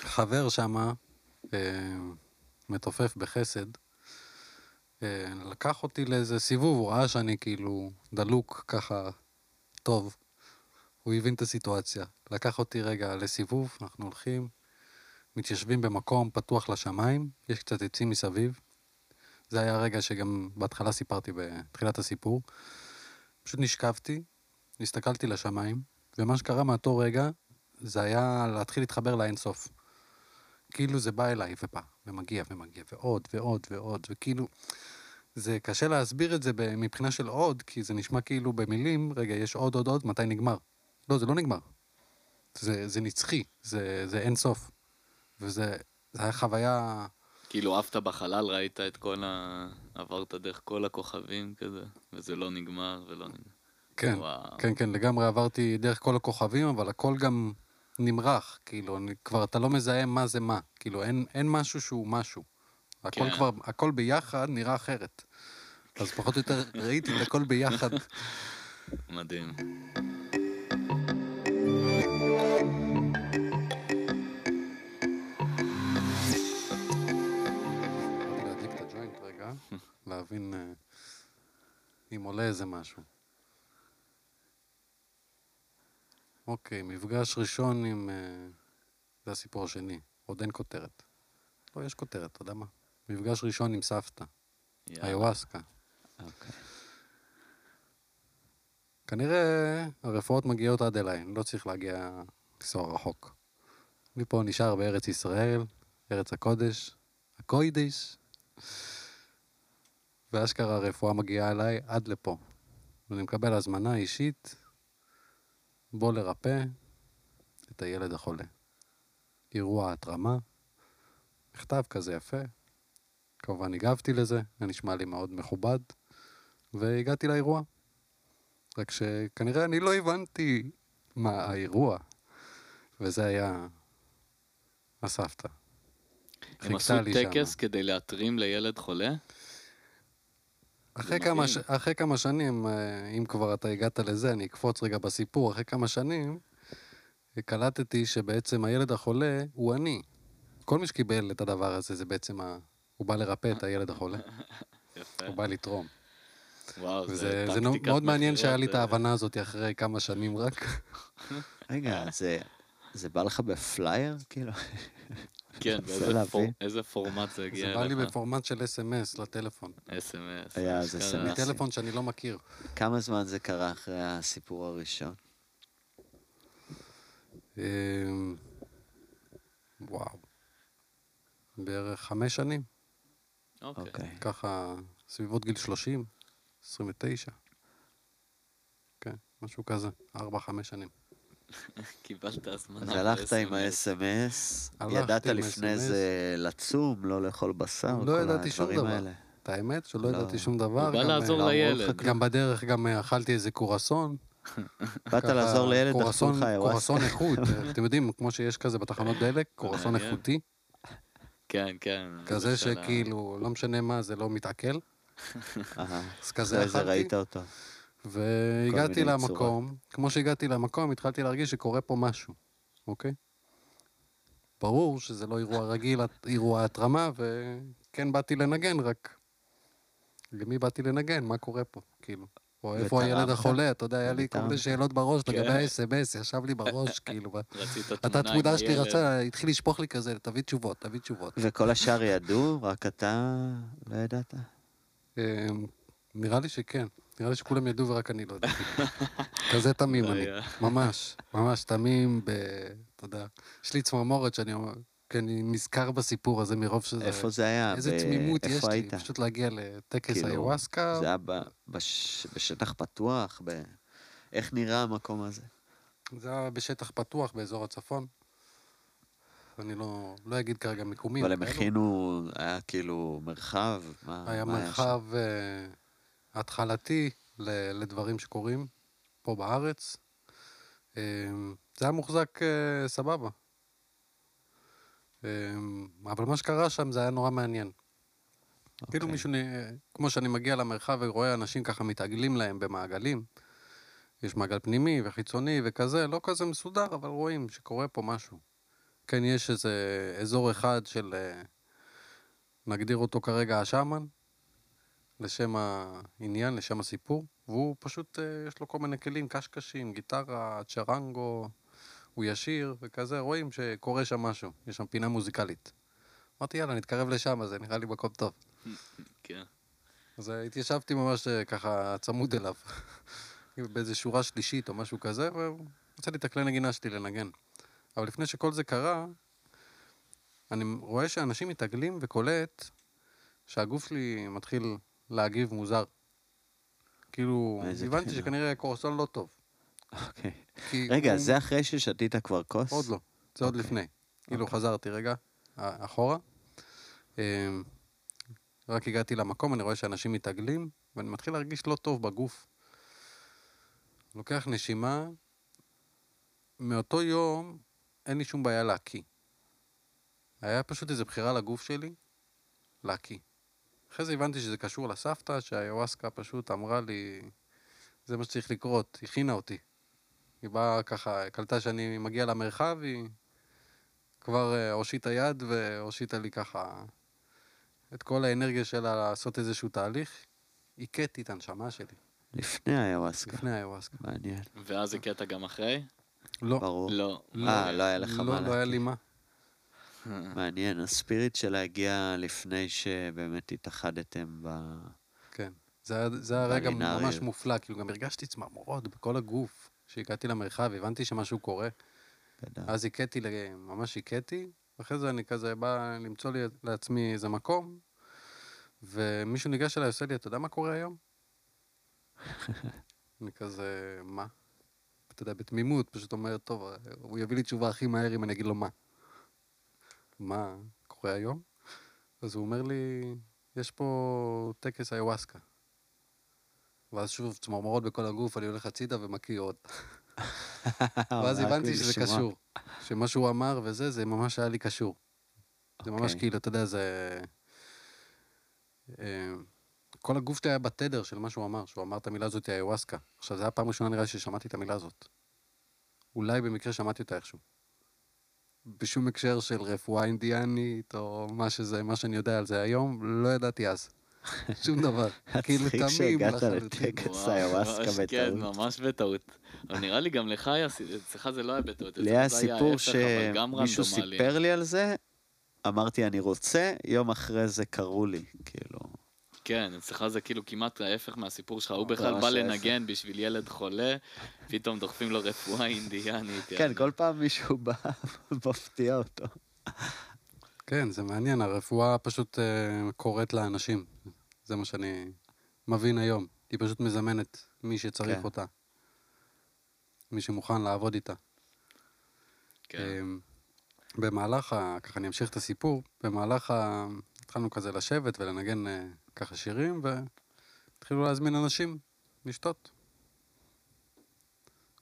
חבר שמה, מתופף בחסד, לקח אותי לאיזה סיבוב, הוא ראה שאני כאילו דלוק ככה טוב, הוא הבין את הסיטואציה, לקח אותי רגע לסיבוב, אנחנו הולכים, מתיישבים במקום פתוח לשמיים, יש קצת עצים מסביב, זה היה הרגע שגם בהתחלה סיפרתי בתחילת הסיפור, פשוט נשכבתי, הסתכלתי לשמיים, ומה שקרה מאותו רגע, זה היה להתחיל להתחבר לאינסוף, כאילו זה בא אליי ופה, ומגיע ומגיע, ועוד ועוד ועוד, וכאילו, זה קשה להסביר את זה מבחינה של עוד, כי זה נשמע כאילו במילים, רגע, יש עוד עוד עוד, מתי נגמר? לא, זה לא נגמר. זה, זה נצחי, זה, זה אין סוף. וזה, זה היה חוויה... כאילו עפת בחלל, ראית את כל ה... עברת דרך כל הכוכבים כזה, וזה לא נגמר ולא נגמר. כן, וואו. כן, כן, לגמרי עברתי דרך כל הכוכבים, אבל הכל גם... נמרח, כאילו, כבר אתה לא מזהה מה זה מה, כאילו, אין, אין משהו שהוא משהו, הכל כבר, הכל ביחד נראה אחרת, אז פחות או יותר ראיתי את הכל ביחד. מדהים. אני להדליק את הג'וינט רגע, להבין אם עולה איזה משהו. אוקיי, מפגש ראשון עם... זה הסיפור השני, עוד אין כותרת. לא, יש כותרת, אתה יודע מה? מפגש ראשון עם סבתא, איוואסקה. אוקיי. כנראה הרפואות מגיעות עד אליי, אני לא צריך להגיע לסוהר רחוק. אני פה נשאר בארץ ישראל, ארץ הקודש, הקוידש, ואשכרה הרפואה מגיעה אליי עד לפה. ואני מקבל הזמנה אישית, בוא לרפא את הילד החולה. אירוע התרמה, מכתב כזה יפה, כמובן הגבתי לזה, זה נשמע לי מאוד מכובד, והגעתי לאירוע. רק שכנראה אני לא הבנתי מה האירוע, וזה היה הסבתא. הם עשו טקס כדי להתרים לילד חולה? אחרי כמה, ש... אחרי כמה שנים, אם כבר אתה הגעת לזה, אני אקפוץ רגע בסיפור, אחרי כמה שנים, קלטתי שבעצם הילד החולה הוא אני. כל מי שקיבל את הדבר הזה, זה בעצם, ה... הוא בא לרפא את הילד החולה. יפה. הוא בא לתרום. וואו, וזה, זה טקטיקת מחיר. זה מאוד מעניין שהיה לי את ההבנה הזאת אחרי כמה שנים רק. רגע, זה, זה בא לך בפלייר, כאילו? כן, באיזה פורמט זה הגיע לך? זה בא לי בפורמט של אס אם אס לטלפון. אס אם אס. היה, זה אס אם אס. טלפון שאני לא מכיר. כמה זמן זה קרה אחרי הסיפור הראשון? וואו. בערך חמש שנים. אוקיי. ככה, סביבות גיל שלושים, עשרים ותשע. כן, משהו כזה, ארבע, חמש שנים. קיבלת הזמנה. אז הלכת עם ה-אס אם אס, ידעת לפני זה לצום, לא לאכול בשר, לא ידעתי שום דבר. את האמת שלא ידעתי שום דבר. הוא בא לעזור לילד. גם בדרך גם אכלתי איזה קורסון. באת לעזור לילד דחתוך האירוע. קורסון איכות, אתם יודעים, כמו שיש כזה בתחנות דלק, קורסון איכותי. כן, כן. כזה שכאילו, לא משנה מה, זה לא מתעכל. אז כזה אכלתי. ראית אותו. והגעתי למקום, צורה. כמו שהגעתי למקום, התחלתי להרגיש שקורה פה משהו, אוקיי? ברור שזה לא אירוע רגיל, אירוע התרמה, וכן באתי לנגן, רק למי באתי לנגן, מה קורה פה, כאילו? או איפה הילד החולה, אתה יודע, היה לי כל מיני שאלות בראש, לגבי ה-אס אם אס, ישב לי בראש, כאילו, אתה תמודה שלי רצה, התחיל לשפוך לי כזה, תביא תשובות, תביא תשובות. וכל השאר ידעו, רק אתה לא ידעת? נראה לי שכן. נראה לי שכולם ידעו ורק אני לא יודע. כזה תמים אני, ממש, ממש תמים, אתה יודע, יש לי צמרמורת שאני נזכר בסיפור הזה מרוב שזה... איפה זה היה? איזה תמימות יש לי, פשוט להגיע לטקס האיוואסקה. זה היה בשטח פתוח, איך נראה המקום הזה? זה היה בשטח פתוח באזור הצפון. אני לא, לא אגיד כרגע מיקומים. אבל הם הכינו, היה כאילו מרחב? מה, היה מה מרחב היה uh, התחלתי ל, לדברים שקורים פה בארץ. Um, זה היה מוחזק uh, סבבה. Um, אבל מה שקרה שם זה היה נורא מעניין. Okay. כאילו מישהו, uh, כמו שאני מגיע למרחב ורואה אנשים ככה מתעגלים להם במעגלים, יש מעגל פנימי וחיצוני וכזה, לא כזה מסודר, אבל רואים שקורה פה משהו. כן, יש איזה אזור אחד של, נגדיר אותו כרגע השאמן, לשם העניין, לשם הסיפור, והוא פשוט, יש לו כל מיני כלים, קשקשים, גיטרה, צ'רנגו, הוא ישיר וכזה, רואים שקורה שם משהו, יש שם פינה מוזיקלית. אמרתי, יאללה, נתקרב לשם, זה נראה לי מקום טוב. כן. אז התיישבתי ממש ככה צמוד אליו. באיזו שורה שלישית או משהו כזה, ורוצה לי את הכלי נגינה שלי לנגן. אבל לפני שכל זה קרה, אני רואה שאנשים מתעגלים וקולט שהגוף שלי מתחיל להגיב מוזר. כאילו, הבנתי שכנראה קורסון לא טוב. אוקיי. רגע, זה אחרי ששתית כבר כוס? עוד לא, זה עוד לפני. כאילו חזרתי רגע אחורה. רק הגעתי למקום, אני רואה שאנשים מתעגלים, ואני מתחיל להרגיש לא טוב בגוף. לוקח נשימה, מאותו יום אין לי שום בעיה להקיא. היה פשוט איזו בחירה לגוף שלי, להקיא. אחרי זה הבנתי שזה קשור לסבתא, שהאיוואסקה פשוט אמרה לי, זה מה שצריך לקרות, היא הכינה אותי. היא באה ככה, קלטה שאני מגיע למרחב, היא כבר הושיטה יד, והושיטה לי ככה את כל האנרגיה שלה לעשות איזשהו תהליך, הכיתי את הנשמה שלי. לפני האיוואסקה. לפני האיוואסקה. מעניין. ואז הכית גם אחרי? לא. ברור. לא. אה, לא היה לך מה. לא, לא היה לי מה. מעניין, הספיריט שלה הגיע לפני שבאמת התאחדתם ב... כן. זה היה רגע ממש מופלא, כאילו גם הרגשתי צמרמורות בכל הגוף, שהגעתי למרחב, הבנתי שמשהו קורה. אז הכיתי, ממש הכיתי, ואחרי זה אני כזה בא למצוא לעצמי איזה מקום, ומישהו ניגש אליי ועושה לי, אתה יודע מה קורה היום? אני כזה, מה? אתה יודע, בתמימות, פשוט אומר, טוב, הוא יביא לי תשובה הכי מהר אם אני אגיד לו מה. מה קורה היום? אז הוא אומר לי, יש פה טקס איוואסקה. ואז שוב, צמרמורות בכל הגוף, אני הולך הצידה ומקיא עוד. ואז הבנתי שזה קשור. שמה שהוא אמר וזה, זה ממש היה לי קשור. זה ממש כאילו, אתה יודע, זה... כל הגוף שלי היה בתדר של מה שהוא אמר, שהוא אמר את המילה הזאת היא איוואסקה. עכשיו, זה היה פעם ראשונה נראה ששמעתי את המילה הזאת. אולי במקרה שמעתי אותה איכשהו. בשום הקשר של רפואה אינדיאנית, או מה שזה, מה שאני יודע על זה היום, לא ידעתי אז. שום דבר. הצחיק שהגעת לטקס האיוואסקה בטעות. כן, ממש בטעות. אבל נראה לי גם לך, אצלך זה לא היה בטעות. לי היה סיפור שמישהו סיפר לי על זה, אמרתי אני רוצה, יום אחרי זה קראו לי, כאילו. כן, אצלך זה כאילו כמעט ההפך מהסיפור שלך, הוא בכלל בא לנגן בשביל ילד חולה, פתאום דוחפים לו רפואה אינדיאנית. כן, כל פעם מישהו בא ומפתיע אותו. כן, זה מעניין, הרפואה פשוט קוראת לאנשים, זה מה שאני מבין היום, היא פשוט מזמנת מי שצריך אותה, מי שמוכן לעבוד איתה. כן. במהלך, ככה אני אמשיך את הסיפור, במהלך התחלנו כזה לשבת ולנגן ככה שירים, והתחילו להזמין אנשים לשתות.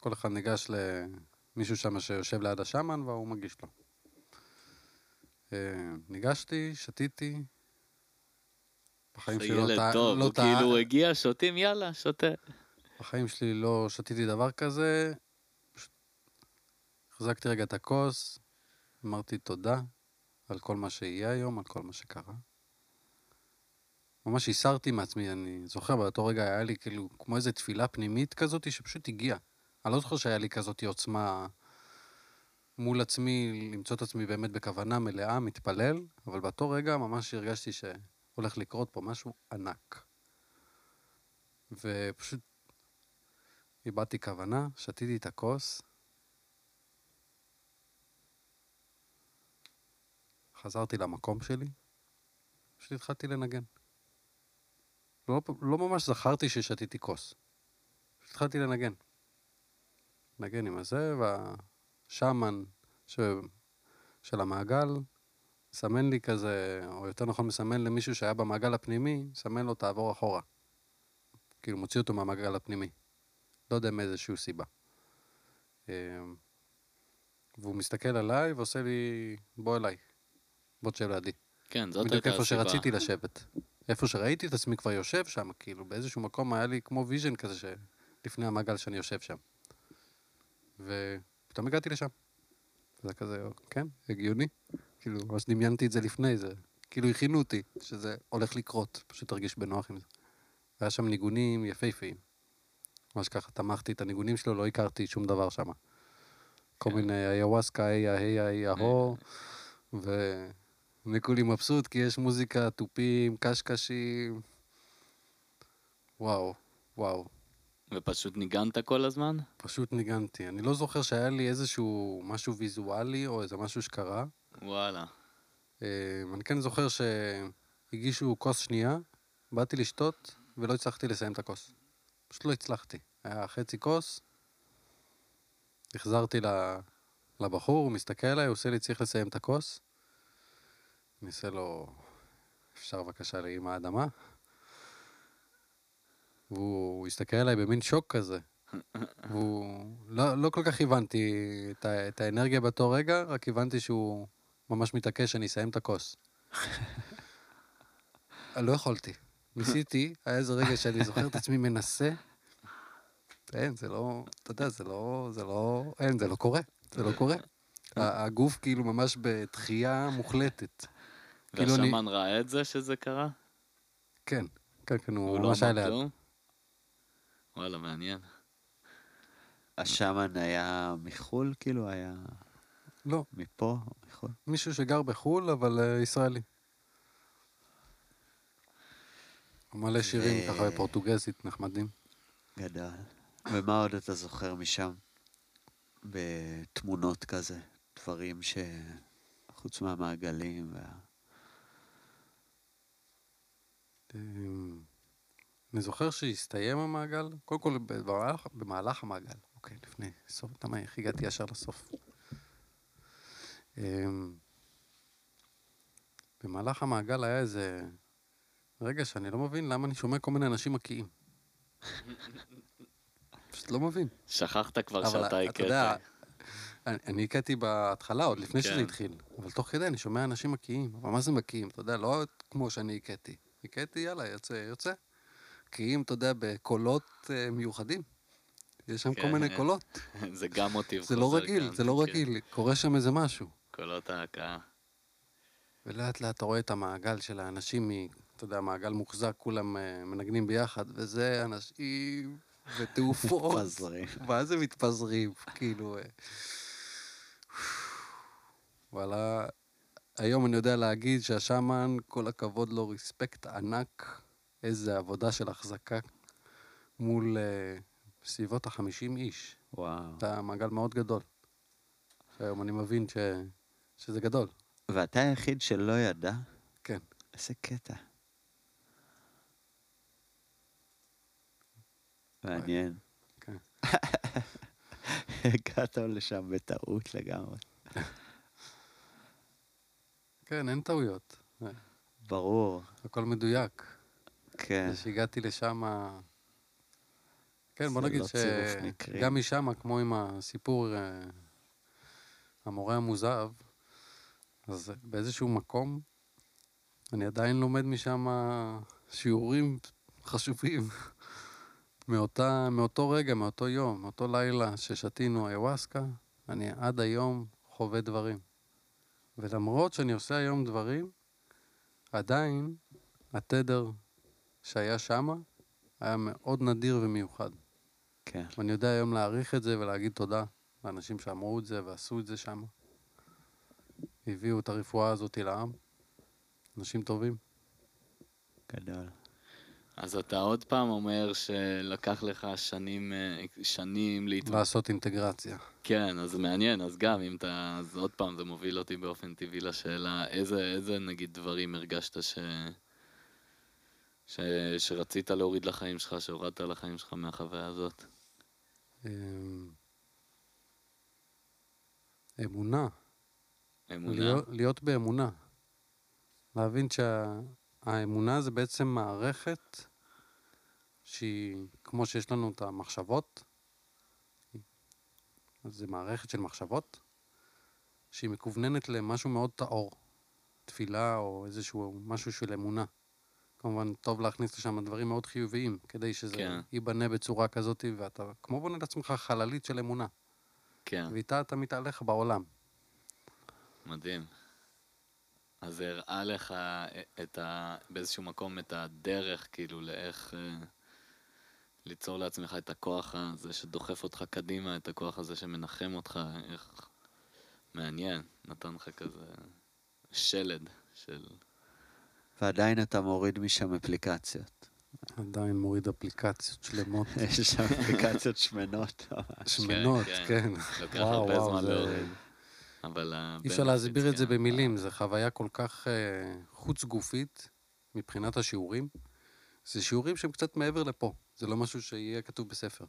כל אחד ניגש למישהו שם שיושב ליד השמן, והוא מגיש לו. ניגשתי, שתיתי, בחיים שלי לא טעה. זה ילד טוב, הוא כאילו הגיע, שותים, יאללה, שותה. בחיים שלי לא שתיתי דבר כזה, החזקתי רגע את הכוס, אמרתי תודה על כל מה שיהיה היום, על כל מה שקרה. ממש הסרתי מעצמי, אני זוכר, באותו רגע היה לי כאילו, כמו איזו תפילה פנימית כזאת שפשוט הגיעה. אני לא זוכר שהיה לי כזאת עוצמה מול עצמי, למצוא את עצמי באמת בכוונה מלאה, מתפלל, אבל באותו רגע ממש הרגשתי שהולך לקרות פה משהו ענק. ופשוט איבדתי כוונה, שתיתי את הכוס, חזרתי למקום שלי, פשוט התחלתי לנגן. לא, לא ממש זכרתי ששתיתי כוס. התחלתי לנגן. נגן עם הזה, והשמן, של המעגל, מסמן לי כזה, או יותר נכון מסמן למישהו שהיה במעגל הפנימי, מסמן לו תעבור אחורה. כאילו מוציא אותו מהמעגל הפנימי. לא יודע מאיזשהו סיבה. והוא מסתכל עליי ועושה לי, בוא אליי, בוא תשב לידי. כן, זאת הייתה הסיבה. בדיוק איפה שרציתי לשבת. איפה שראיתי את עצמי כבר יושב שם, כאילו באיזשהו מקום היה לי כמו ויז'ן כזה, לפני המעגל שאני יושב שם. ופתאום הגעתי לשם. זה כזה, כן, הגיוני. כאילו, ממש דמיינתי את זה לפני זה. כאילו הכינו אותי, שזה הולך לקרות, פשוט תרגיש בנוח עם זה. והיה שם ניגונים יפהפיים. ממש ככה, תמכתי את הניגונים שלו, לא הכרתי שום דבר שם. כל מיני איוואסקה, איה, איה, איה, הו, ואני כולי מבסוט, כי יש מוזיקה, טופים, קשקשים. וואו, וואו. ופשוט ניגנת כל הזמן? פשוט ניגנתי. אני לא זוכר שהיה לי איזשהו משהו ויזואלי, או איזה משהו שקרה. וואלה. אני כן זוכר שהגישו כוס שנייה, באתי לשתות, ולא הצלחתי לסיים את הכוס. פשוט לא הצלחתי. היה חצי כוס, החזרתי לבחור, הוא מסתכל עליי, הוא עושה לי, צריך לסיים את הכוס. אני עושה לו, אפשר בבקשה לאימא האדמה. והוא הסתכל עליי במין שוק כזה. והוא... לא, לא כל כך הבנתי את, ה... את האנרגיה באותו רגע, רק הבנתי שהוא ממש מתעקש שאני אסיים את הכוס. לא יכולתי. ניסיתי, היה איזה רגע שאני זוכר את עצמי מנסה. אין, זה לא... אתה יודע, זה לא... זה לא... אין, זה לא קורה. זה לא קורה. הגוף כאילו ממש בתחייה מוחלטת. והשמן ראה את זה שזה קרה? כן. כן, כן, הוא ממש היה ליד. וואלה, מעניין. השמן היה מחול, כאילו, היה... לא. מפה, מחול. מישהו שגר בחול, אבל ישראלי. מלא שירים ככה בפורטוגזית, נחמדים. גדל. ומה עוד אתה זוכר משם? בתמונות כזה, דברים ש... חוץ מהמעגלים וה... אני זוכר שהסתיים המעגל, קודם כל במהלך המעגל, אוקיי, לפני סוף, למה איך הגעתי ישר לסוף? במהלך המעגל היה איזה רגע שאני לא מבין למה אני שומע כל מיני אנשים מקיים. פשוט לא מבין. שכחת כבר שאתה הכת. אתה יודע, אני הכתי בהתחלה עוד לפני שזה התחיל, אבל תוך כדי אני שומע אנשים מקיים, אבל מה זה מקיים? אתה יודע, לא כמו שאני הכתי. הכיתי, יאללה, יוצא, יוצא. כי אם, אתה יודע, בקולות מיוחדים, יש שם כל מיני קולות. זה גם מוטיב חוזר כאן. זה לא רגיל, זה לא רגיל, קורה שם איזה משהו. קולות ההקעה. ולאט לאט אתה רואה את המעגל של האנשים, אתה יודע, המעגל מוחזק, כולם מנגנים ביחד, וזה אנשים ותעופות. מתפזרים. ואז הם מתפזרים, כאילו... וואלה... היום אני יודע להגיד שהשמן, כל הכבוד לו, רספקט ענק, איזה עבודה של החזקה, מול סביבות החמישים איש. וואו. אתה מעגל מאוד גדול. היום אני מבין ש... שזה גדול. ואתה היחיד שלא ידע? כן. איזה קטע. מעניין. כן. הגעת לשם בטעות לגמרי. כן, אין טעויות. ברור. הכל מדויק. כן. כשהגעתי לשם... כן, בוא נגיד שגם משם, כמו עם הסיפור המורה המוזב, אז באיזשהו מקום, אני עדיין לומד משם שיעורים חשובים. מאותו רגע, מאותו יום, מאותו לילה ששתינו איוואסקה, אני עד היום חווה דברים. ולמרות שאני עושה היום דברים, עדיין התדר שהיה שם היה מאוד נדיר ומיוחד. כן. ואני יודע היום להעריך את זה ולהגיד תודה לאנשים שאמרו את זה ועשו את זה שם. הביאו את הרפואה הזאת לעם. אנשים טובים. גדול. אז אתה עוד פעם אומר שלקח לך שנים, שנים להתמודד. לעשות אינטגרציה. כן, אז מעניין, אז גם אם אתה, אז עוד פעם זה מוביל אותי באופן טבעי לשאלה, איזה, איזה נגיד דברים הרגשת ש... ש... שרצית להוריד לחיים שלך, שהורדת לחיים שלך מהחוויה הזאת? אמונה. להיות, להיות באמונה. להבין שהאמונה זה בעצם מערכת שהיא, כמו שיש לנו את המחשבות, זה מערכת של מחשבות, שהיא מקווננת למשהו מאוד טהור, תפילה או איזשהו משהו של אמונה. כמובן, טוב להכניס לשם דברים מאוד חיוביים, כדי שזה כן. ייבנה בצורה כזאת, ואתה כמו בונה לעצמך חללית של אמונה. כן. ואיתה אתה מתהלך בעולם. מדהים. אז זה הראה לך את ה... באיזשהו מקום את הדרך, כאילו, לאיך ליצור לעצמך את הכוח הזה שדוחף אותך קדימה, את הכוח הזה שמנחם אותך, איך... מעניין, נתן לך כזה שלד של... ועדיין אתה מוריד משם אפליקציות. עדיין מוריד אפליקציות שלמות. יש שם אפליקציות שמנות. שמנות, כן. לוקח הרבה זמן להוריד. אי אפשר להסביר את זה במילים, זו חוויה כל כך חוץ גופית מבחינת השיעורים. זה שיעורים שהם קצת מעבר לפה, זה לא משהו שיהיה כתוב בספר.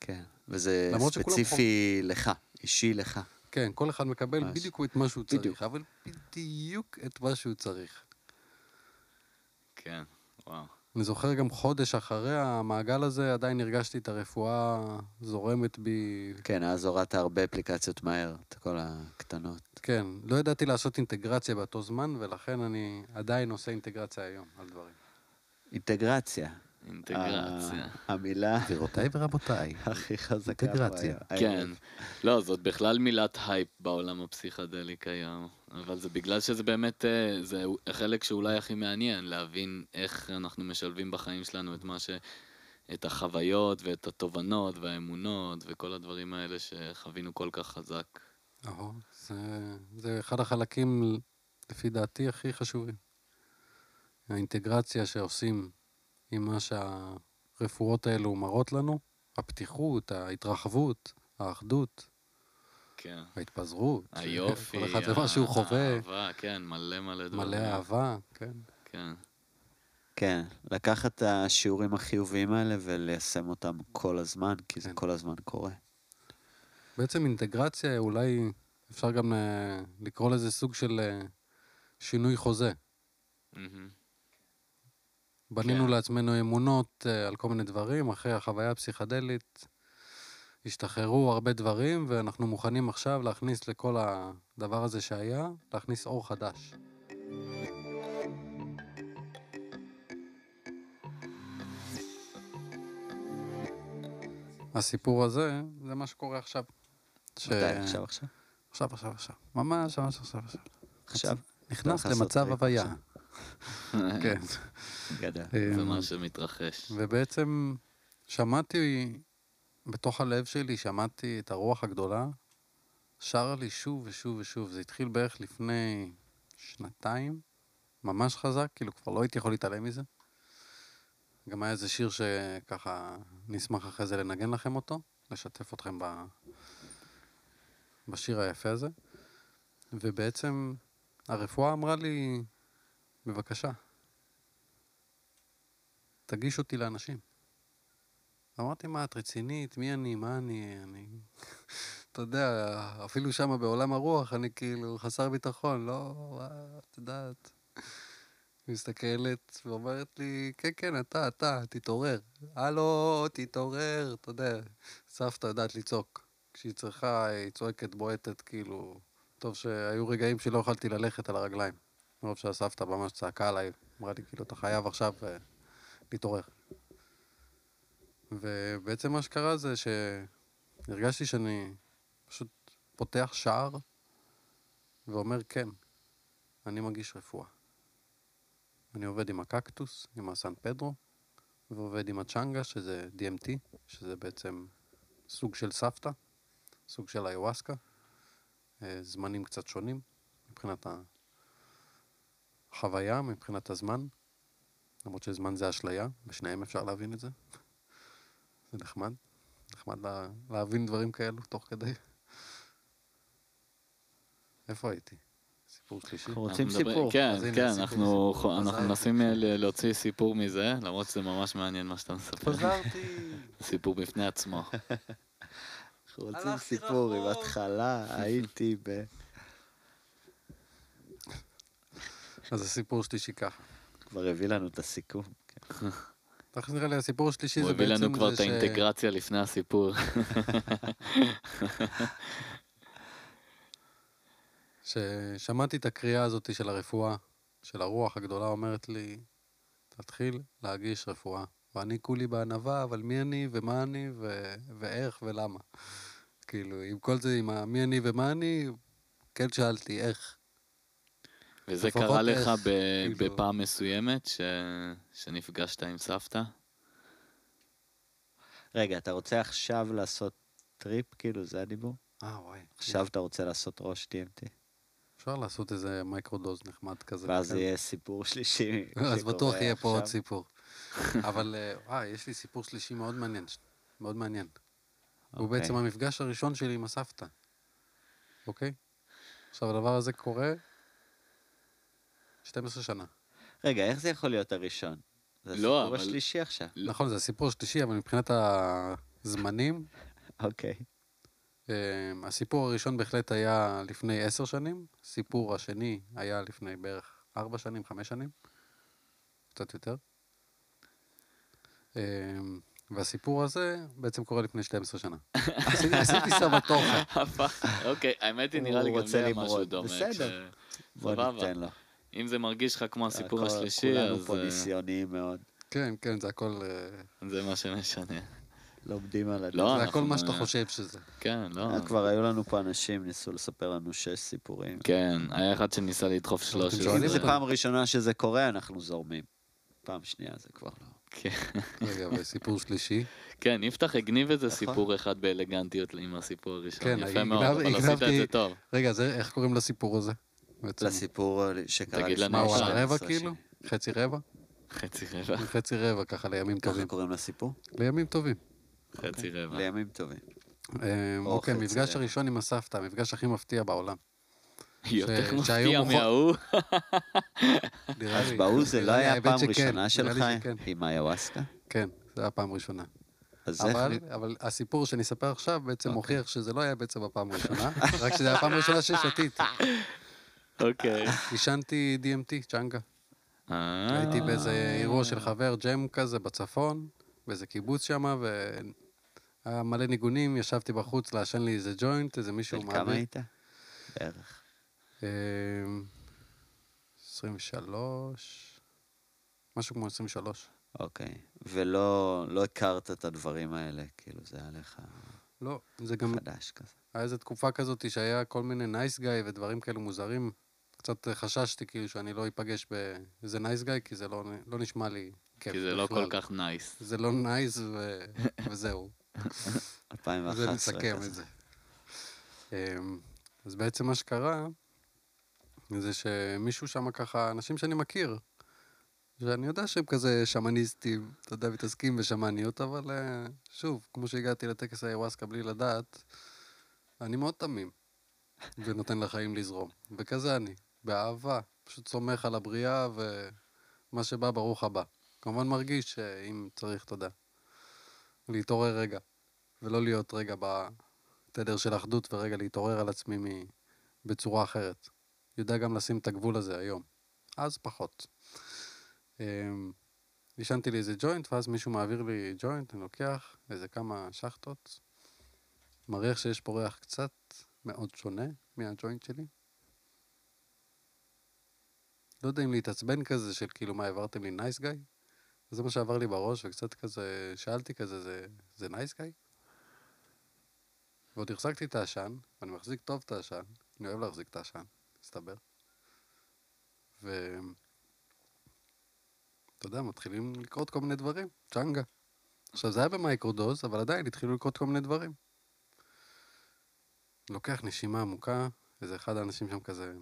כן, וזה ספציפי לך, אישי לך. כן, כל אחד מקבל בדיוק את מה שהוא צריך, אבל בדיוק את מה שהוא צריך. כן, וואו. אני זוכר גם חודש אחרי המעגל הזה, עדיין הרגשתי את הרפואה זורמת בי. כן, אז הורדת הרבה אפליקציות מהר, את כל הקטנות. כן, לא ידעתי לעשות אינטגרציה באותו זמן, ולכן אני עדיין עושה אינטגרציה היום על דברים. אינטגרציה. אינטגרציה. המילה... גבירותיי ורבותיי. הכי חזקה. אינטגרציה. כן. לא, זאת בכלל מילת הייפ בעולם הפסיכדלי קיים. אבל זה בגלל שזה באמת, זה חלק שאולי הכי מעניין, להבין איך אנחנו משלבים בחיים שלנו את מה ש... את החוויות ואת התובנות והאמונות וכל הדברים האלה שחווינו כל כך חזק. אהו, זה... זה אחד החלקים, לפי דעתי, הכי חשובים. האינטגרציה שעושים... עם מה שהרפואות האלו מראות לנו, הפתיחות, ההתרחבות, האחדות, כן. ההתפזרות, היופי, כל אחד זה מה שהוא חווה, אהבה, כן, מלא מלא דברים. מלא אהבה, כן. כן. כן, לקחת את השיעורים החיוביים האלה וליישם אותם כל הזמן, כי זה כן. כל הזמן קורה. בעצם אינטגרציה, אולי אפשר גם לקרוא לזה סוג של שינוי חוזה. אהם. בנינו לעצמנו אמונות על כל מיני דברים, אחרי החוויה הפסיכדלית, השתחררו הרבה דברים, ואנחנו מוכנים עכשיו להכניס לכל הדבר הזה שהיה, להכניס אור חדש. הסיפור הזה, זה מה שקורה עכשיו. מתי? עכשיו עכשיו? עכשיו עכשיו עכשיו. ממש ממש עכשיו עכשיו. עכשיו? נכנס למצב הוויה. כן. גדל. זה מה שמתרחש. ובעצם שמעתי, בתוך הלב שלי, שמעתי את הרוח הגדולה, שרה לי שוב ושוב ושוב. זה התחיל בערך לפני שנתיים, ממש חזק, כאילו כבר לא הייתי יכול להתעלם מזה. גם היה איזה שיר שככה נשמח אחרי זה לנגן לכם אותו, לשתף אתכם ב... בשיר היפה הזה. ובעצם הרפואה אמרה לי, בבקשה, תגיש אותי לאנשים. אמרתי, מה, את רצינית? מי אני? מה אני? אני... אתה יודע, אפילו שם בעולם הרוח, אני כאילו חסר ביטחון, לא, את יודעת. מסתכלת ואומרת לי, כן, כן, אתה, אתה, תתעורר. הלו, תתעורר, אתה יודע. סבתא יודעת לצעוק. כשהיא צריכה, היא צועקת, בועטת, כאילו... טוב שהיו רגעים שלא יכולתי ללכת על הרגליים. מרוב שהסבתא ממש צעקה עליי, אמרה לי, כאילו, אתה חייב עכשיו... להתעורר. ובעצם מה שקרה זה שהרגשתי שאני פשוט פותח שער ואומר כן, אני מגיש רפואה. אני עובד עם הקקטוס, עם הסן פדרו, ועובד עם הצ'אנגה, שזה די אם טי, שזה בעצם סוג של סבתא, סוג של איוואסקה, זמנים קצת שונים, מבחינת החוויה, מבחינת הזמן, למרות שזמן זה אשליה, בשניהם אפשר להבין את זה. זה נחמד. נחמד לה... להבין דברים כאלו תוך כדי. איפה הייתי? סיפור שלישי? אנחנו רוצים סיפור. כן, כן, אנחנו מנסים להוציא סיפור מזה, למרות שזה ממש מעניין מה שאתה מספר. חזרתי. סיפור בפני עצמו. אנחנו רוצים סיפור עם התחלה, הייתי ב... אז הסיפור שלישי ככה. כבר הביא לנו את הסיכום. תכף נראה לי, הסיפור השלישי זה בעצם... הוא הביא לנו כבר את האינטגרציה לפני הסיפור. ששמעתי את הקריאה הזאת של הרפואה, של הרוח הגדולה אומרת לי, תתחיל להגיש רפואה. ואני כולי בענווה, אבל מי אני ומה אני ואיך ולמה. כאילו, עם כל זה, עם מי אני ומה אני, כן שאלתי איך. וזה קרה לך בפעם מסוימת שנפגשת עם סבתא? רגע, אתה רוצה עכשיו לעשות טריפ, כאילו, זה הדיבור? אה, וואי. עכשיו אתה רוצה לעשות ראש די אם טי? אפשר לעשות איזה מייקרודוז נחמד כזה. ואז יהיה סיפור שלישי. אז בטוח יהיה פה עוד סיפור. אבל, וואי, יש לי סיפור שלישי מאוד מעניין. מאוד מעניין. הוא בעצם המפגש הראשון שלי עם הסבתא. אוקיי? עכשיו, הדבר הזה קורה... שתים עשרה שנה. רגע, איך זה יכול להיות הראשון? זה הסיפור השלישי עכשיו. נכון, זה הסיפור השלישי, אבל מבחינת הזמנים... אוקיי. הסיפור הראשון בהחלט היה לפני עשר שנים, הסיפור השני היה לפני בערך ארבע שנים, חמש שנים, קצת יותר. והסיפור הזה בעצם קורה לפני שתים עשרה שנה. עשיתי סבתוכה. אוקיי, האמת היא נראה לי גם זה משהו דומה. בסדר, בוא ניתן לו. אם זה מרגיש לך כמו הסיפור השלישי, כולנו פה ניסיוניים מאוד. כן, כן, זה הכל... זה מה שמשנה. לומדים על הדרך. זה הכל מה שאתה חושב שזה. כן, לא. כבר היו לנו פה אנשים, ניסו לספר לנו שש סיפורים. כן, היה אחד שניסה לדחוף שלוש. אם זה פעם ראשונה שזה קורה, אנחנו זורמים. פעם שנייה זה כבר לא. כן. רגע, וסיפור שלישי. כן, יפתח הגניב איזה סיפור אחד באלגנטיות עם הסיפור הראשון. כן, הגנבתי... רגע, איך קוראים לסיפור הזה? לסיפור שקרה לפני... מה, הוא על רבע כאילו? חצי רבע? חצי רבע. חצי רבע, ככה לימים טובים. ככה קוראים לסיפור? לימים טובים. חצי רבע. לימים טובים. אוקיי, מפגש הראשון עם הסבתא, המפגש הכי מפתיע בעולם. יותר מפתיע מהאו? אז באו זה לא היה הפעם ראשונה שלך עם האיוואסקה? כן, זה היה הפעם ראשונה. אבל, אבל הסיפור שאני אספר עכשיו בעצם מוכיח שזה לא היה בעצם הפעם ראשונה, רק שזה היה הפעם ראשונה ששתית. אוקיי. ישנתי די אם טי, צ'אנגה. הייתי באיזה אירוע של חבר ג'ם כזה בצפון, באיזה קיבוץ שמה, והיה מלא ניגונים, ישבתי בחוץ לעשן לי איזה ג'וינט, איזה מישהו מעלה. כמה היית? בערך. עשרים ושלוש, משהו כמו עשרים ושלוש. אוקיי, ולא הכרת את הדברים האלה, כאילו זה היה לך... לא, זה גם... חדש כזה. היה איזו תקופה כזאת שהיה כל מיני נייס גאי ודברים כאלו מוזרים. קצת חששתי כאילו שאני לא ייפגש באיזה נייס גאי, כי זה לא, לא נשמע לי כיף. כי זה בכלל. לא כל כך נייס. זה לא נייס ו... וזהו. אלפיים ואחת עשרה. זה נסכם כזה. את זה. אז בעצם מה שקרה, זה שמישהו שם ככה, אנשים שאני מכיר, שאני יודע שהם כזה שמניסטים, אתה יודע, מתעסקים בשמניות, אבל שוב, כמו שהגעתי לטקס האיוואסקה בלי לדעת, אני מאוד תמים, ונותן לחיים לזרום. וכזה אני, באהבה, פשוט סומך על הבריאה, ומה שבא ברוך הבא. כמובן מרגיש שאם צריך, תודה, להתעורר רגע, ולא להיות רגע בתדר של אחדות, ורגע להתעורר על עצמי בצורה אחרת. יודע גם לשים את הגבול הזה היום. אז פחות. ישנתי לי איזה ג'וינט, ואז מישהו מעביר לי ג'וינט, אני לוקח איזה כמה שחטות, מריח שיש פה ריח קצת מאוד שונה מהג'וינט שלי. לא יודע אם להתעצבן כזה של כאילו מה העברתם לי נייס גאי, זה מה שעבר לי בראש, וקצת כזה, שאלתי כזה, זה, זה נייס גאי? ועוד החזקתי את העשן, ואני מחזיק טוב את העשן, אני אוהב להחזיק את העשן, מסתבר. ו... אתה יודע, מתחילים לקרות כל מיני דברים, צ'אנגה. עכשיו, זה היה במייקרודוז, אבל עדיין התחילו לקרות כל מיני דברים. לוקח נשימה עמוקה, איזה אחד האנשים שם כזה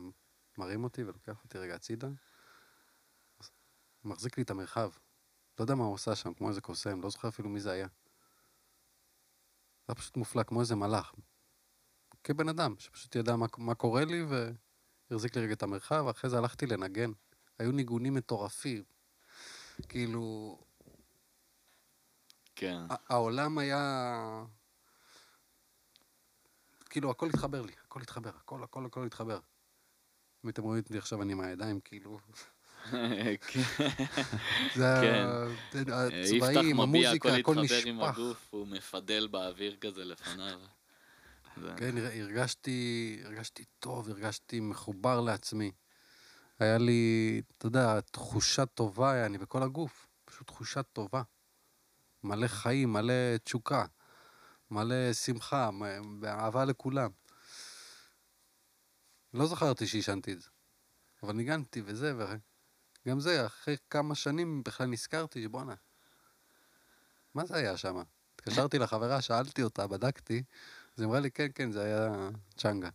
מרים אותי, ולוקח אותי רגע הצידה. מחזיק לי את המרחב. לא יודע מה הוא עושה שם, כמו איזה קוסם, לא זוכר אפילו מי זה היה. זה היה פשוט מופלא, כמו איזה מלאך. כבן אדם, שפשוט ידע מה, מה קורה לי, והחזיק לי רגע את המרחב, ואחרי זה הלכתי לנגן. היו ניגונים מטורפים. כאילו, כן. העולם היה, כאילו, הכל התחבר לי, הכל התחבר, הכל, הכל, הכל התחבר. אם אתם רואים אותי עכשיו אני עם הידיים, כאילו... כן, יפתח מביע, הכל התחבר עם הגוף, הוא מפדל באוויר כזה לפניו. כן, הרגשתי, הרגשתי טוב, הרגשתי מחובר לעצמי. היה לי, אתה יודע, תחושה טובה היה לי בכל הגוף, פשוט תחושה טובה. מלא חיים, מלא תשוקה, מלא שמחה, אהבה לכולם. לא זכרתי שישנתי את זה, אבל ניגנתי וזה, וגם זה, אחרי כמה שנים בכלל נזכרתי שבונה. מה זה היה שם? התקשרתי לחברה, שאלתי אותה, בדקתי, אז אמרה לי, כן, כן, זה היה צ'אנגה.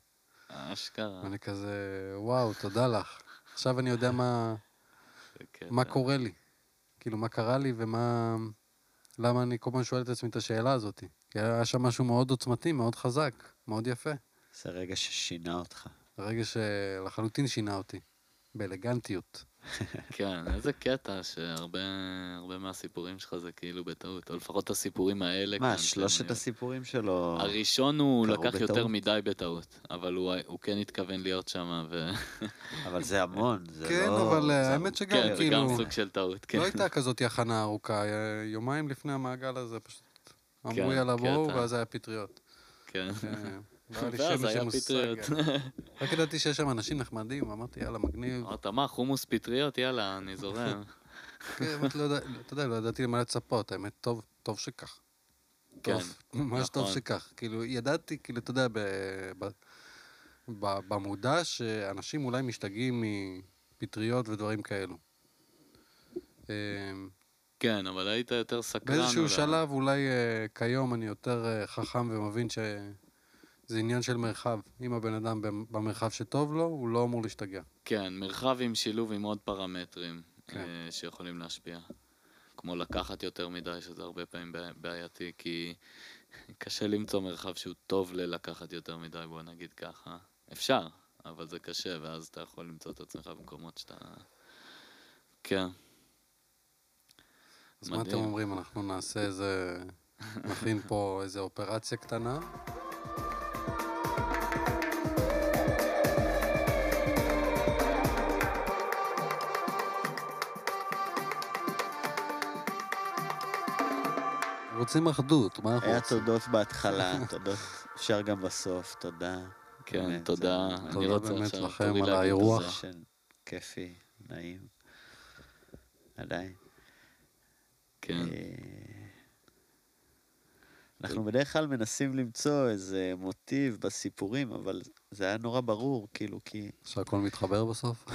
אשכרה. ואני כזה, וואו, תודה לך. עכשיו אני יודע מה, מה קורה לי. כאילו, מה קרה לי ומה... למה אני כל פעם שואל את עצמי את השאלה הזאת? כי היה שם משהו מאוד עוצמתי, מאוד חזק, מאוד יפה. זה רגע ששינה אותך. הרגע שלחלוטין שינה אותי, באלגנטיות. כן, איזה קטע שהרבה הרבה מהסיפורים שלך זה כאילו בטעות, או לפחות הסיפורים האלה. מה, שלושת הסיפורים שלו? הראשון הוא לקח יותר מדי בטעות, אבל הוא כן התכוון להיות שם. אבל זה המון, זה לא... כן, אבל האמת שגם כאילו... כן, זה גם סוג של טעות, כן. לא הייתה כזאת הכנה ארוכה, יומיים לפני המעגל הזה פשוט אמרו יאללה בואו, ואז היה פטריות. כן. ואז היה פטריות. רק ידעתי שיש שם אנשים נחמדים, אמרתי יאללה מגניב. אמרת מה, חומוס פטריות, יאללה, אני זורם. כן, אתה יודע, לא ידעתי למה לצפות, האמת, טוב שכך. טוב, ממש טוב שכך. כאילו, ידעתי, כאילו, אתה יודע, במודע שאנשים אולי משתגעים מפטריות ודברים כאלו. כן, אבל היית יותר סקרן. באיזשהו שלב, אולי כיום אני יותר חכם ומבין ש... זה עניין של מרחב. אם הבן אדם במרחב שטוב לו, הוא לא אמור להשתגע. כן, מרחב עם שילוב עם עוד פרמטרים שיכולים להשפיע. כמו לקחת יותר מדי, שזה הרבה פעמים בעייתי, כי קשה למצוא מרחב שהוא טוב ללקחת יותר מדי, בוא נגיד ככה. אפשר, אבל זה קשה, ואז אתה יכול למצוא את עצמך במקומות שאתה... כן. אז מה אתם אומרים? אנחנו נעשה איזה... נכין פה איזה אופרציה קטנה. רוצים אחדות, מה אנחנו רוצים? היה תודות בהתחלה, תודות אפשר גם בסוף, תודה. כן, תודה. תודה באמת לכם על האירוח. כיפי, נעים. עדיין. כן. אנחנו בדרך כלל מנסים למצוא איזה מוטיב בסיפורים, אבל זה היה נורא ברור, כאילו, כי... שהכל מתחבר בסוף?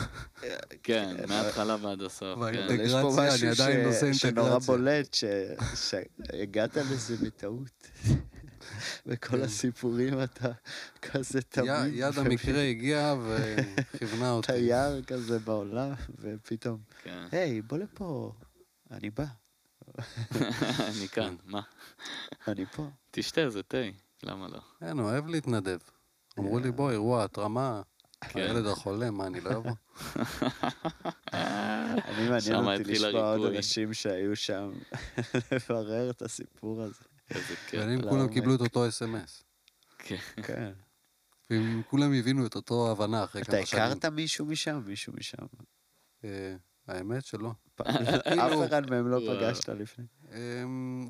כן, מההתחלה ועד הסוף. יש פה משהו שנורא בולט, שהגעת לזה בטעות. וכל הסיפורים אתה כזה תמיד... יד המקרה הגיעה וכיוונה אותי. תייר כזה בעולם, ופתאום, היי, בוא לפה, אני בא. אני כאן, מה? אני פה. תשתה, זה תה, למה לא? אין, אוהב להתנדב. אמרו לי, בוא, אירוע, התרמה, הילד החולה, מה, אני לא אבוא? אני מעניין אותי לשמוע עוד אנשים שהיו שם לברר את הסיפור הזה. ואני אם כולם קיבלו את אותו אס אם אס. כן. ואם כולם הבינו את אותו הבנה אחרי כמה שנים. אתה הכרת מישהו משם? מישהו משם? האמת שלא. אף אחד מהם לא פגשת לפני.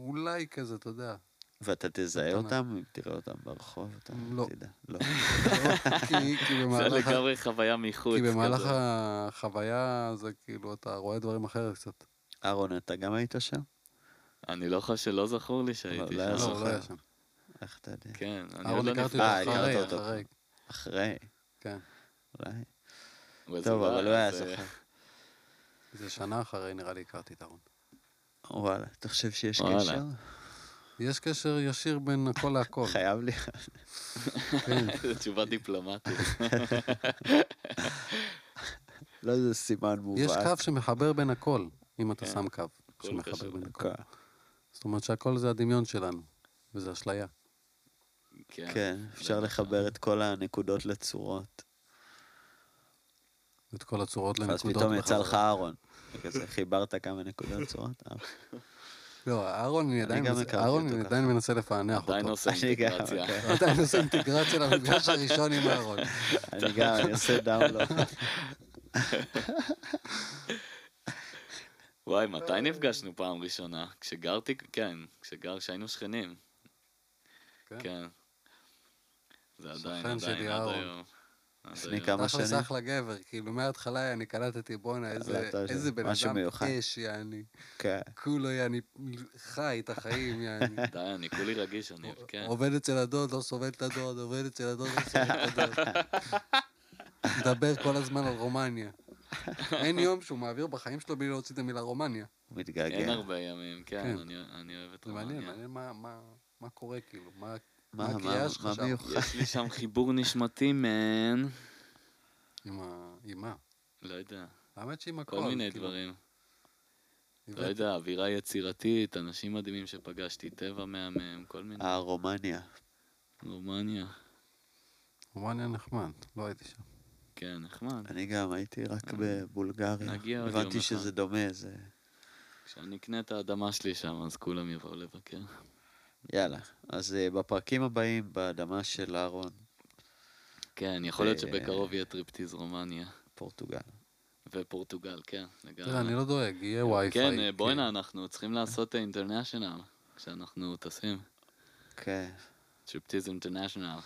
אולי כזה, אתה יודע. ואתה תזהה אותם, אם תראה אותם ברחוב, אתה תדע. לא. זה לגמרי חוויה מחוץ. כי במהלך החוויה, זה כאילו, אתה רואה דברים אחרת קצת. אהרון, אתה גם היית שם? אני לא חושב, לא זכור לי שהייתי שם. לא, לא היה שם. איך אתה יודע? כן. אהרון, הכרתי אותו אחרי. אחרי? כן. אולי. טוב, אבל לא היה זכר. זה שנה אחרי, נראה לי, הכרתי את אהרון. וואלה, אתה חושב שיש קשר? יש קשר ישיר בין הכל להכל. חייב לי. זו תשובה דיפלומטית. לא, זה סימן מובן. יש קו שמחבר בין הכל, אם אתה שם קו שמחבר בין הכל. זאת אומרת שהכל זה הדמיון שלנו, וזה אשליה. כן, אפשר לחבר את כל הנקודות לצורות. את כל הצורות לנקודות. אז פתאום יצא לך אהרון. חיברת כמה נקודות צורות. לא, אהרון עדיין מנסה לפענח אותו. עדיין עושה אינטגרציה. עדיין עושה אינטגרציה למפגש הראשון עם אהרון. אני גם, אני עושה דאונלוד. וואי, מתי נפגשנו פעם ראשונה? כשגרתי, כן, כשגר, כשהיינו שכנים. כן. זה עדיין, עדיין, עד היום. לפני כמה שנים. תחלסך לגבר, כאילו מההתחלה אני קלטתי בונה איזה בן אדם אש, יעני. כולו יעני חי את החיים, יעני. די, אני כולי רגיש, אני אבקן. עובד אצל הדוד, לא סובל את הדוד, עובד אצל הדוד, לא סובל את הדוד. מדבר כל הזמן על רומניה. אין יום שהוא מעביר בחיים שלו בלי להוציא את המילה רומניה. הוא מתגעגע. אין הרבה ימים, כן, אני אוהב את רומניה. זה מעניין, מעניין מה קורה, כאילו, מה... מה הקריאה שלך שם? יש לי שם חיבור נשמתי מן... עם מה? לא יודע. האמת שעם הכל. כל מיני דברים. לא יודע, אווירה יצירתית, אנשים מדהימים שפגשתי, טבע מהמם, כל מיני. אה, רומניה. רומניה. רומניה נחמד, לא הייתי שם. כן, נחמד. אני גם הייתי רק בבולגריה. נגיע עוד יום אחד. הבנתי שזה דומה, זה... כשאני אקנה את האדמה שלי שם, אז כולם יבואו לבקר. יאללה, אז בפרקים הבאים, באדמה של אהרון. כן, יכול להיות שבקרוב יהיה טריפטיז רומניה. פורטוגל. ופורטוגל, כן. אני לא דואג, יהיה וי-פיי. כן, בואי נה, אנחנו צריכים לעשות אינטרנשיונל, כשאנחנו טסים. כן. טריפטיז אינטרנשיונל.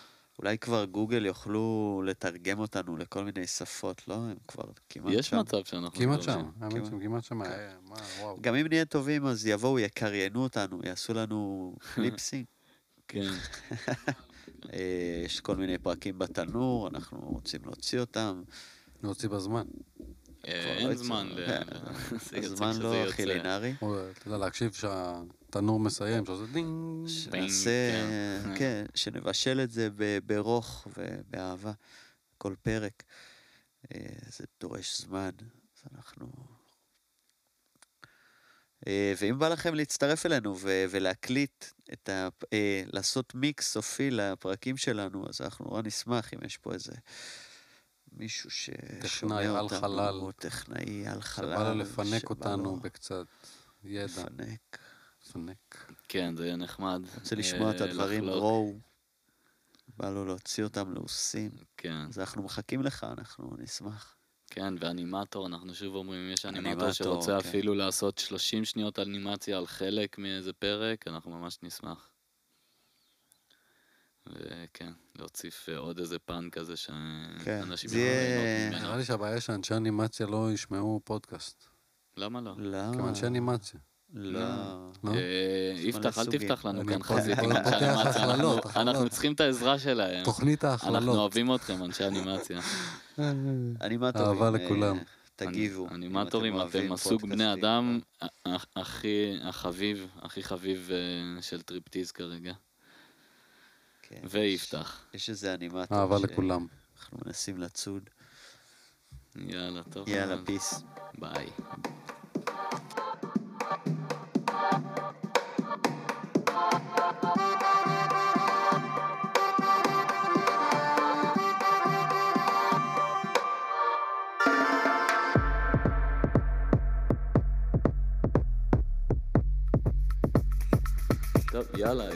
אולי כבר גוגל יוכלו לתרגם אותנו לכל מיני שפות, לא? הם כבר כמעט שם. יש מצב שאנחנו... כמעט שם, האמת שם, כמעט שם. גם אם נהיה טובים, אז יבואו, יקריינו אותנו, יעשו לנו ליפסינג. כן. יש כל מיני פרקים בתנור, אנחנו רוצים להוציא אותם. להוציא בזמן. אין זמן. הזמן לא הכי לינארי. אתה יודע, להקשיב שה... תנור מסיים, שעושה דינג. שנעשה, כן, שנבשל את זה ברוך ובאהבה, כל פרק. זה דורש זמן, אז אנחנו... ואם בא לכם להצטרף אלינו ולהקליט, לעשות מיקס סופי לפרקים שלנו, אז אנחנו נורא נשמח אם יש פה איזה... מישהו ששומע אותנו, טכנאי על חלל, שבא לו לפנק אותנו בקצת ידע. לפנק. פנק. כן, זה יהיה נחמד. רוצה לשמוע את הדברים רואו, בא לו להוציא אותם לעושים. כן. אז אנחנו מחכים לך, אנחנו נשמח. כן, ואנימטור, אנחנו שוב אומרים, יש אנימטור שרוצה אפילו לעשות שלושים שניות אנימציה על חלק מאיזה פרק, אנחנו ממש נשמח. וכן, להוציף עוד איזה פן כזה שאנשים... נראה לי שהבעיה שאנשי אנימציה לא ישמעו פודקאסט. למה לא? כיוון שאנימציה. לא. יפתח, אל תפתח לנו כאן חזית. אנחנו צריכים את העזרה שלהם. תוכנית ההכללות. אנחנו אוהבים אתכם, אנשי אנימציה. אהבה לכולם. תגיבו. אנימטורים, אתם הסוג בני אדם הכי חביב של טריפטיז כרגע. ויפתח. יש איזה אנימטור. אהבה לכולם. אנחנו מנסים לצוד. יאללה, טוב. יאללה, פיס. ביי. טוב, יאללה,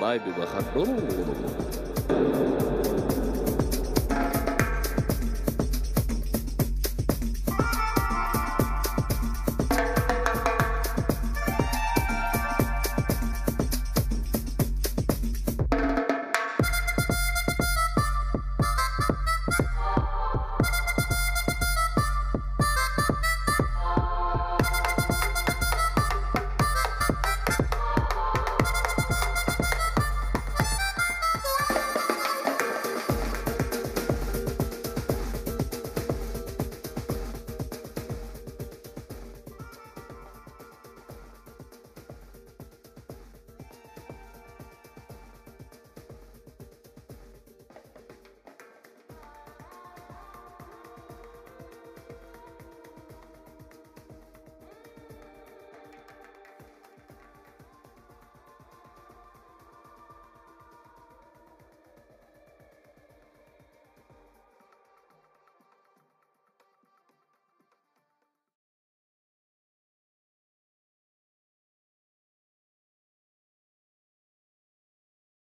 ביי בברכה.